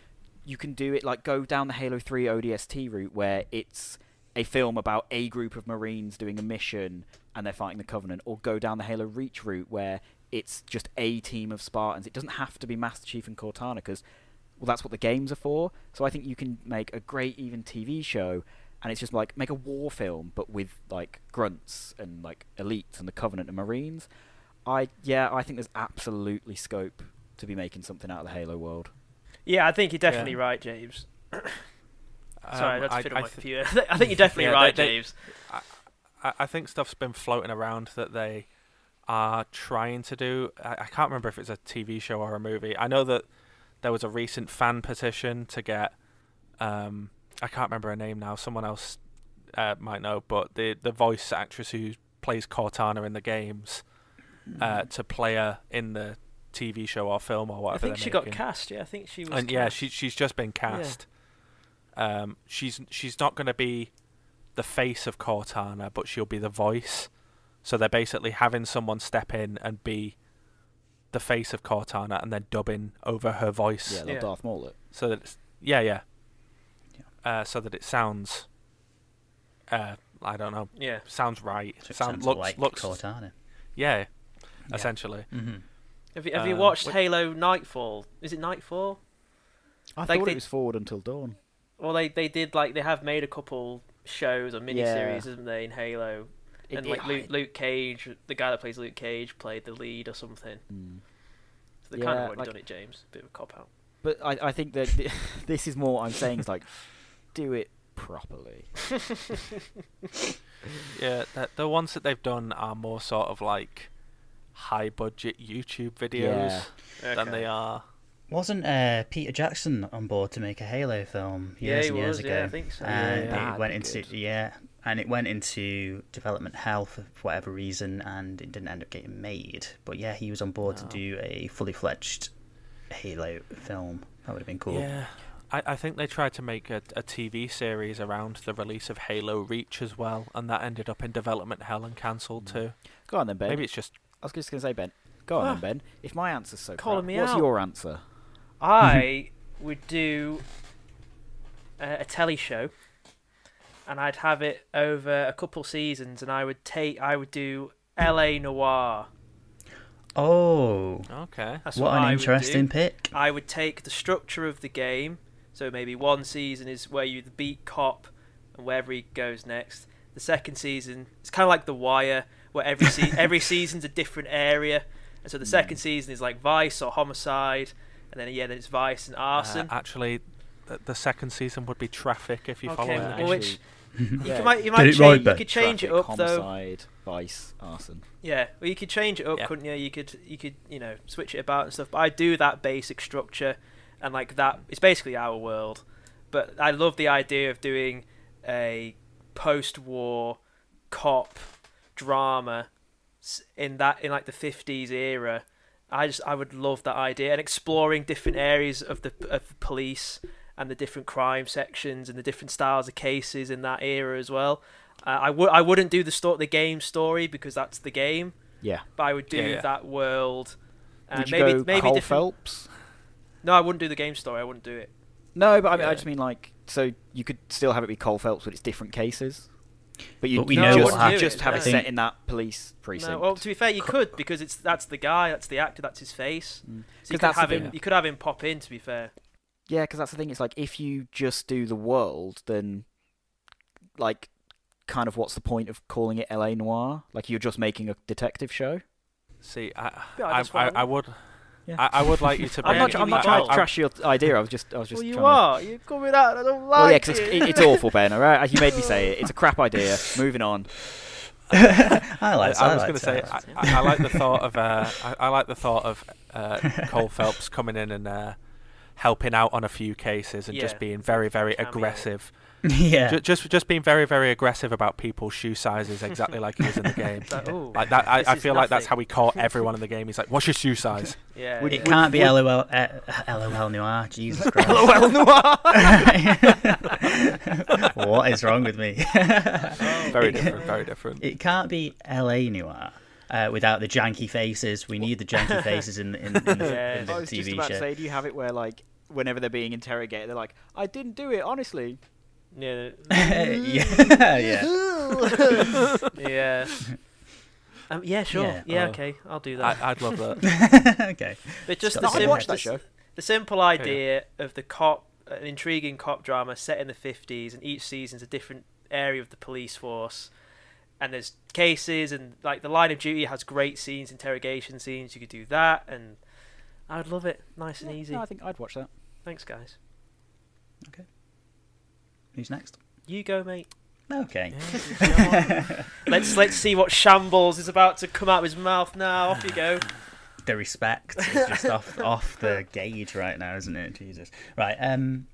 You can do it, like, go down the Halo three O D S T route where it's a film about a group of Marines doing a mission and they're fighting the Covenant, or go down the Halo Reach route where it's just a team of Spartans. It doesn't have to be Master Chief and Cortana, because, well, that's what the games are for. So I think you can make a great even T V show, and it's just like, make a war film, but with like grunts and like elites and the Covenant and Marines. I yeah, I think there's absolutely scope to be making something out of the Halo world. Yeah, I think you're definitely yeah. right, James. Sorry, um, that's I, I, th- few. I think you're definitely yeah, right, they, James. They, I, I think stuff's been floating around that they are trying to do. I, I can't remember if it's a T V show or a movie. I know that there was a recent fan petition to get. Um, I can't remember her name now. Someone else uh, might know, but the the voice actress who plays Cortana in the games uh, to play her in the T V show or film or whatever. I think she making. got cast. Yeah, I think she was. And cast. yeah, she she's just been cast. Yeah. Um, she's she's not going to be the face of Cortana, but she'll be the voice. So they're basically having someone step in and be the face of Cortana, and then dubbing over her voice. Yeah, like yeah. Darth Maul. So that it's, yeah, yeah. yeah. Uh, so that it sounds, uh, I don't know. Yeah, sounds right. So sound, sounds looks, like looks, Cortana. Yeah, yeah. Essentially. Mm-hmm. Have you Have uh, you watched what, Halo Nightfall? Is it Nightfall? I like thought they, it was Forward Until Dawn. Well, they, they did, like, they have made a couple shows or miniseries, yeah. haven't they, in Halo? It, and, like, it, Luke, Luke Cage, the guy that plays Luke Cage, played the lead or something. Mm. So they yeah, kind of already like, done it, James. Bit of a cop-out. But I, I think that th- this is more what I'm saying is, like, do it properly. yeah, the, the ones that they've done are more sort of, like, high-budget YouTube videos yeah. than okay. they are... Wasn't uh, Peter Jackson on board to make a Halo film years yeah, and years was, ago? Yeah, I think so. And yeah, yeah. it went into good. yeah, and it went into development hell for whatever reason, and it didn't end up getting made. But yeah, he was on board oh. to do a fully fledged Halo film. That would have been cool. Yeah, I, I think they tried to make a, a T V series around the release of Halo Reach as well, and that ended up in development hell and cancelled too. Go on then, Ben. Maybe it's just. I was just going to say, Ben. Go on ah. then, Ben. If my answer's so crap, what's out. your answer? I would do a, a telly show, and I'd have it over a couple seasons, and I would take, I would do L A Noire. Oh, okay. That's what, what an I interesting pick. I would take the structure of the game, so maybe one season is where you beat Cop and wherever he goes next. The second season, it's kind of like The Wire, where every se- every season's a different area, and so the second mm. season is like Vice or Homicide. And then, yeah, then it's Vice and Arson. Uh, actually, the, the second season would be Traffic, if you okay, follow that. Well, which, you, yeah. might, you, might change, right, you could change Traffic, it up, homicide, though. Homicide, Vice, Arson. Yeah, well, you could change it up, yeah. couldn't you? You could, you could, you know, switch it about and stuff. But I do that basic structure, and, like, that... It's basically our world. But I love the idea of doing a post-war cop drama in that, in, like, the fifties era. I just I would love that idea, and exploring different areas of the of the police and the different crime sections and the different styles of cases in that era as well. Uh, I would I wouldn't do the sto- the game story because that's the game. Yeah. But I would do yeah, yeah. that world. Uh, would you maybe go maybe Cole different... Phelps? No, I wouldn't do the game story. I wouldn't do it. No, but I mean, yeah. I just mean like so you could still have it be Cole Phelps, but it's different cases. But you but we no, just, we'll have, just have no. it set in that police precinct. No, well, to be fair, you could because it's that's the guy, that's the actor, that's his face. Mm. So you could have him. Yeah. You could have him pop in. To be fair, Yeah, because that's the thing. It's like, if you just do the world, then, like, kind of what's the point of calling it L A Noire? Like, you're just making a detective show? See, I I, I, I would... Yeah. I, I would like you to. Bring I'm not, it, I'm not trying to trash your idea. I was just, I was just. Well, you are. To... You call me that. I don't like. Well, yeah, because it. it's, it's awful, Ben. All right, you made me say it. It's a crap idea. Moving on. I like. I, I, I was going to say. I, I, I like the thought of. Uh, I, I like the thought of uh, Cole Phelps coming in and uh, helping out on a few cases and yeah. just being very, very Cameo. aggressive. Yeah. Just, just, just being very, very aggressive about people's shoe sizes, exactly like he is in the game. Like, ooh, like that, I, I feel like that's how he caught everyone in the game. He's like, "What's your shoe size?" Yeah. It yeah. can't be LOL, uh, LOL Noir. Jesus Christ. LOL Noir. What is wrong with me? Oh, very it, different. Very different. It can't be L A Noir. Uh, without the janky faces, we need the janky faces in, in, in the, yeah. in the I was T V just about show. To say, do you have it where, like, whenever they're being interrogated, they're like, "I didn't do it, honestly." Yeah. yeah. Yeah. yeah. Um, yeah. Sure. Yeah. yeah uh, okay. I'll do that. I, I'd love that. okay. But just the, sim watch that show. the simple idea yeah. of the cop, an intriguing cop drama set in the fifties, and each season's a different area of the police force, and there's cases, and like the Line of Duty has great scenes, interrogation scenes. You could do that, and I'd love it. Nice and yeah, easy. No, I think I'd watch that. Thanks, guys. Okay. Who's next? You go, mate. Okay. Yeah, let's let's see what shambles is about to come out of his mouth now. Off you go. The respect is just off off the gauge right now, isn't it? Jesus. Right. Um.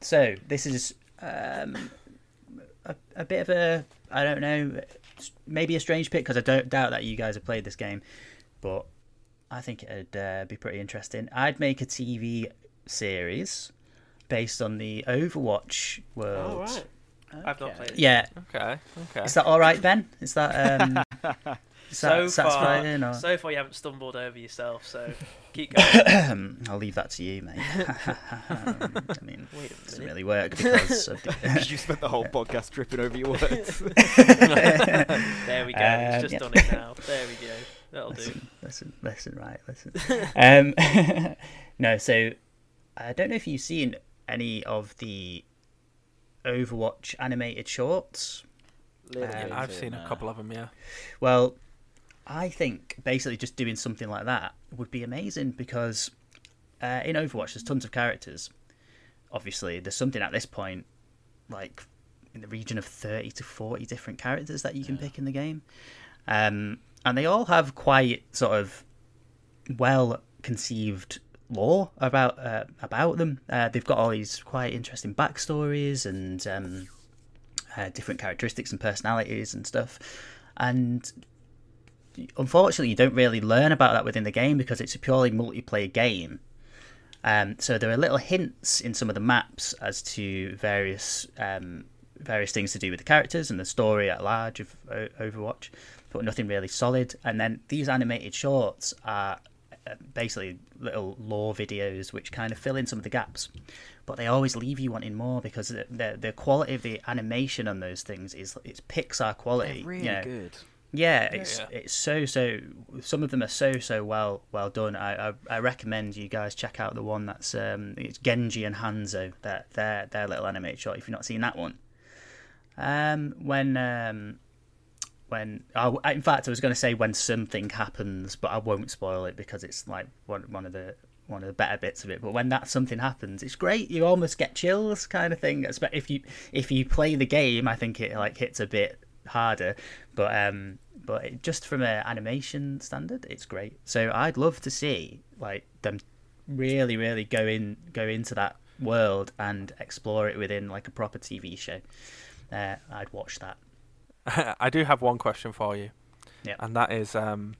So this is um a, a bit of a I don't know maybe a strange pick because I don't doubt that you guys have played this game, but I think it'd uh, be pretty interesting. I'd make a T V series. Based on the Overwatch world. Oh, right. Okay. I've not played it. Yeah. Okay. Okay. Is that all right, Ben? Is that um? Is so that satisfying far, or... so far you haven't stumbled over yourself. So keep going. I'll leave that to you, mate. um, I mean, Wait it doesn't really work because of the... you spent the whole podcast tripping over your words. there we go. Um, it's just yeah. done it now. There we go. That'll listen, do. Listen, listen, right, listen. um, no, so I don't know if you've seen any of the Overwatch animated shorts. Yeah, um, I've seen a couple of them, yeah. Well, I think basically just doing something like that would be amazing because uh, in Overwatch there's tons of characters. Obviously, there's something at this point like in the region of thirty to forty different characters that you can yeah. pick in the game. Um, and they all have quite sort of well-conceived lore about uh, about them. Uh, they've got all these quite interesting backstories and um, uh, different characteristics and personalities and stuff. And unfortunately, you don't really learn about that within the game because it's a purely multiplayer game. Um, so there are little hints in some of the maps as to various um, various things to do with the characters and the story at large of o Overwatch, but nothing really solid. And then these animated shorts are basically little lore videos which kind of fill in some of the gaps, but they always leave you wanting more because the the, the quality of the animation on those things is it's Pixar quality. They're really you know. good. Yeah, yeah, it's yeah. it's so so. Some of them are so so well well done. I, I I recommend you guys check out the one that's um it's Genji and Hanzo. That their their little animated short. If you've not seen that one, um when um. When, oh, in fact, I was going to say when something happens, but I won't spoil it because it's like one, one of the one of the better bits of it. But when that something happens, it's great. You almost get chills, kind of thing. If you if you play the game, I think it like hits a bit harder. But um, but it, just from an animation standard, it's great. So I'd love to see like them really really go in go into that world and explore it within like a proper T V show. Uh, I'd watch that. I do have one question for you, yeah, and that is, um,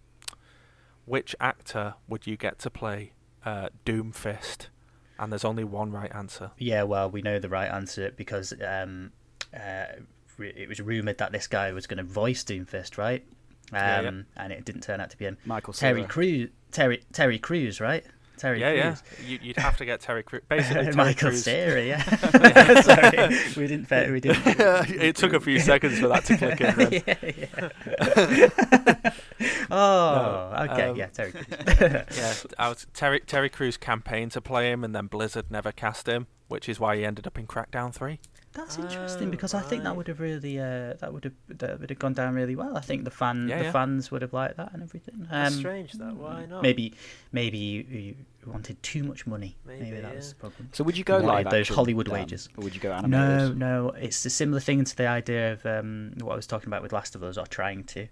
which actor would you get to play uh, Doomfist? And there's only one right answer. Yeah, well, we know the right answer because um, uh, it was rumoured that this guy was going to voice Doomfist, right? Um, yeah, yeah. And it didn't turn out to be him. Michael Cera. Terry Crews, Terry Terry Crews, right? Terry yeah, Crews. Yeah. You, you'd have to get Terry Crews. Basically, Terry Michael Crews. Cera, yeah. yeah. Sorry, we didn't. We didn't. it took a few seconds for that to click in. Then. Yeah, yeah. Oh, no. okay, um, yeah, Terry Crews. yeah, I was, Terry, Terry Crews campaigned to play him, and then Blizzard never cast him, which is why he ended up in Crackdown three. That's interesting, oh, because right. I think that would have really uh, that would have that would have gone down really well. I think the fan yeah, the yeah. fans would have liked that and everything. Um, That's strange, that why not? Maybe maybe you, you wanted too much money. Maybe, maybe that yeah. was the problem. So would you go like those Hollywood them, wages? Or would you go animated? No, no. It's a similar thing to the idea of um, what I was talking about with Last of Us, or trying to,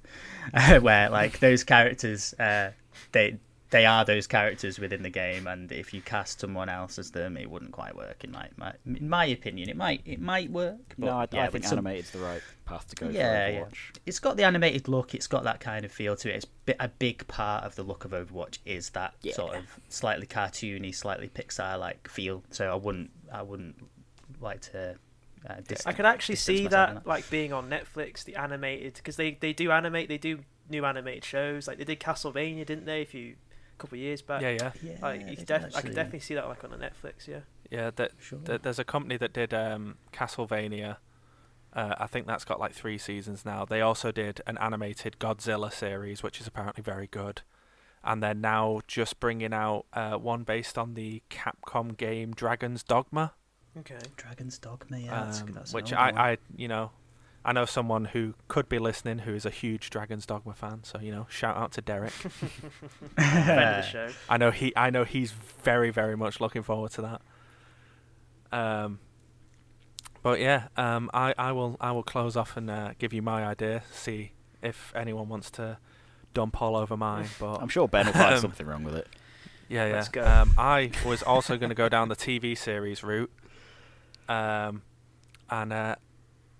uh, where like those characters uh, they. They are those characters within the game, and if you cast someone else as them, it wouldn't quite work. In my, my in my opinion, it might it might work. But no, I, yeah, I think animated's some... the right path to go. Yeah, for Overwatch. Yeah, it's got the animated look. It's got that kind of feel to it. It's bi a big part of the look of Overwatch is that yeah. sort of slightly cartoony, slightly Pixar-like feel. So I wouldn't I wouldn't like to. Uh, distance, I could actually see that, that like being on Netflix, the animated, because they they do animate. They do new animated shows. Like they did Castlevania, didn't they? If you couple of years back, yeah, yeah. yeah like, you could actually, I could definitely see that like on the Netflix, yeah. Yeah, that, sure. that there's a company that did um, Castlevania. Uh, I think that's got like three seasons now. They also did an animated Godzilla series, which is apparently very good. And they're now just bringing out uh, one based on the Capcom game Dragon's Dogma. Okay, Dragon's Dogma, yeah. Um, that's, that's which I, I, you know, I know someone who could be listening who is a huge Dragon's Dogma fan, so you know, shout out to Derek. Friend of the show. I know he, I know he's very, very much looking forward to that. Um, but yeah, um, I, I will, I will close off and uh, give you my idea. See if anyone wants to dump all over mine. But I'm sure Ben will find um, something wrong with it. Yeah, yeah. Let's go. Um, I was also going to go down the T V series route, um, and. Uh,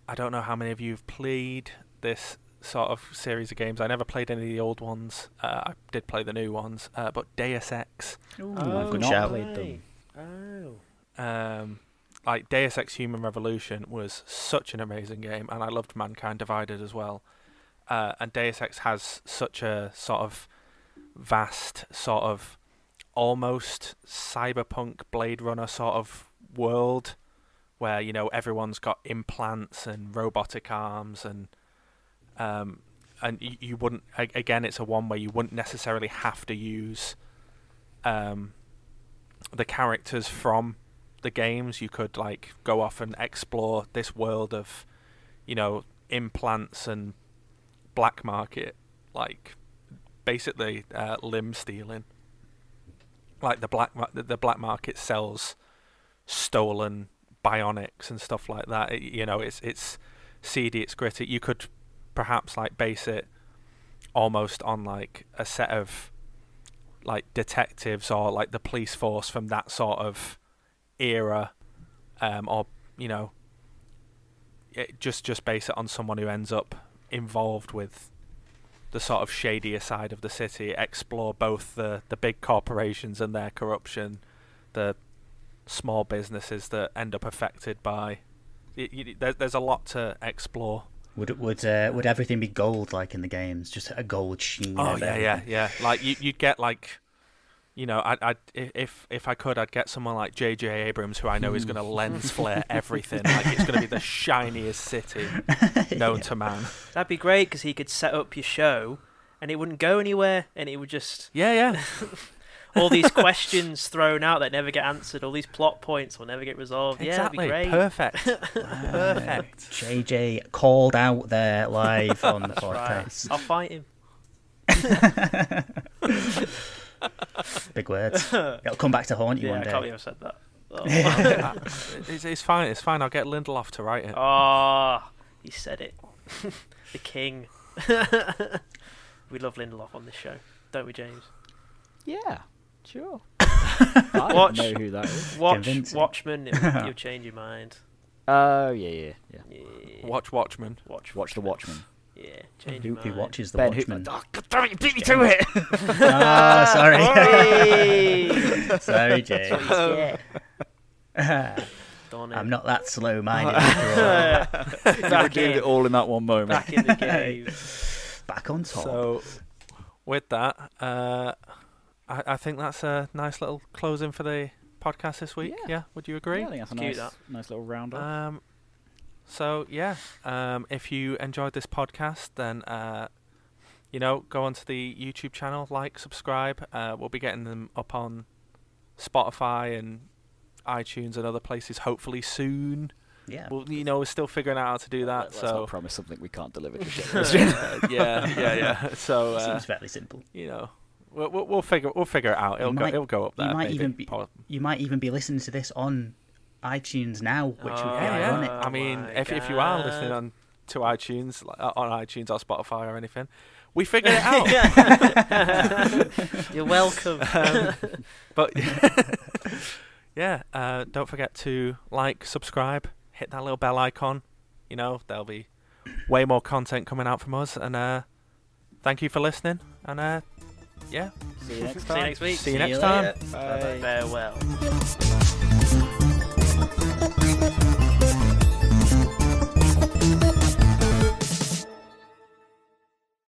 I don't know how many of you have played this sort of series of games. I never played any of the old ones. Uh, I did play the new ones, uh, but Deus Ex. Ooh, oh, I've good not played them. Oh, um, like Deus Ex: Human Revolution was such an amazing game, and I loved Mankind Divided as well. Uh, and Deus Ex has such a sort of vast, sort of almost cyberpunk Blade Runner sort of world, where you know everyone's got implants and robotic arms, and um, and you, you wouldn't again. It's a one where you wouldn't necessarily have to use um, the characters from the games. You could like go off and explore this world of, you know, implants and black market, like basically uh, limb stealing. Like the black the black market sells stolen bionics and stuff like that. It, you know, it's it's seedy, it's gritty. You could perhaps like base it almost on like a set of like detectives or like the police force from that sort of era, um, or you know, it, just just base it on someone who ends up involved with the sort of shadier side of the city. Explore both the the big corporations and their corruption, the small businesses that end up affected by it, you, there, there's a lot to explore. Would would uh, would everything be gold like in the games? Just a gold sheen. Oh yeah, yeah, yeah. Like you, you'd get like, you know, I I if if I could, I'd get someone like J J Abrams, who I know is going to lens flare everything. Like it's going to be the shiniest city known yeah. to man. That'd be great because he could set up your show, and it wouldn't go anywhere, and it would just yeah, yeah. all these questions thrown out that never get answered, all these plot points will never get resolved. Exactly. Yeah, that'd be great. Perfect. Wow. Perfect. J J called out there live on the That's podcast. Right. I'll fight him. Big words. It'll come back to haunt you yeah, one day. I can't believe I said that. Oh. it's, it's fine. It's fine. I'll get Lindelof to write it. Ah, oh, he said it. The king. We love Lindelof on this show, don't we, James? Yeah. Sure. I Watch, don't know who that is. Watch Convincing. Watchmen. It'll, you'll change your mind. Oh uh, yeah, yeah, yeah, yeah. Watch Watchmen. Watch, watch the Watchmen. Yeah, change your mind. Who watches the Ben, Watchmen? Who, oh, God damn it, you beat me to it. Oh, sorry. Sorry, James. Yeah. I'm not that slow-minded after all. You were doing it all in that one moment. Back in the game. Back on top. So, with that. Uh, I think that's a nice little closing for the podcast this week. Yeah, yeah. Would you agree? Yeah, I think that's a nice, that. nice little round off. Um, so yeah, um, if you enjoyed this podcast, then uh, you know, go onto the YouTube channel, like, subscribe. Uh, we'll be getting them up on Spotify and iTunes and other places hopefully soon. Yeah, well, you know, we're still figuring out how to do that. Let's so not promise something we can't deliver to show. yeah, yeah, yeah. So uh, seems fairly simple. You know, we'll, we'll, we'll figure we'll figure it out. It'll you go might, it'll go up there. You might maybe. even be you might even be listening to this on iTunes now, which oh, would be yeah, ironic. I mean, oh if God. if you are listening on to iTunes on iTunes or Spotify or anything, we figured it out. You're welcome. Um, but yeah, uh, don't forget to like, subscribe. Hit that little bell icon, you know, there'll be way more content coming out from us, and uh thank you for listening, and uh yeah see you next time see you next week see you next time. Bye. Farewell.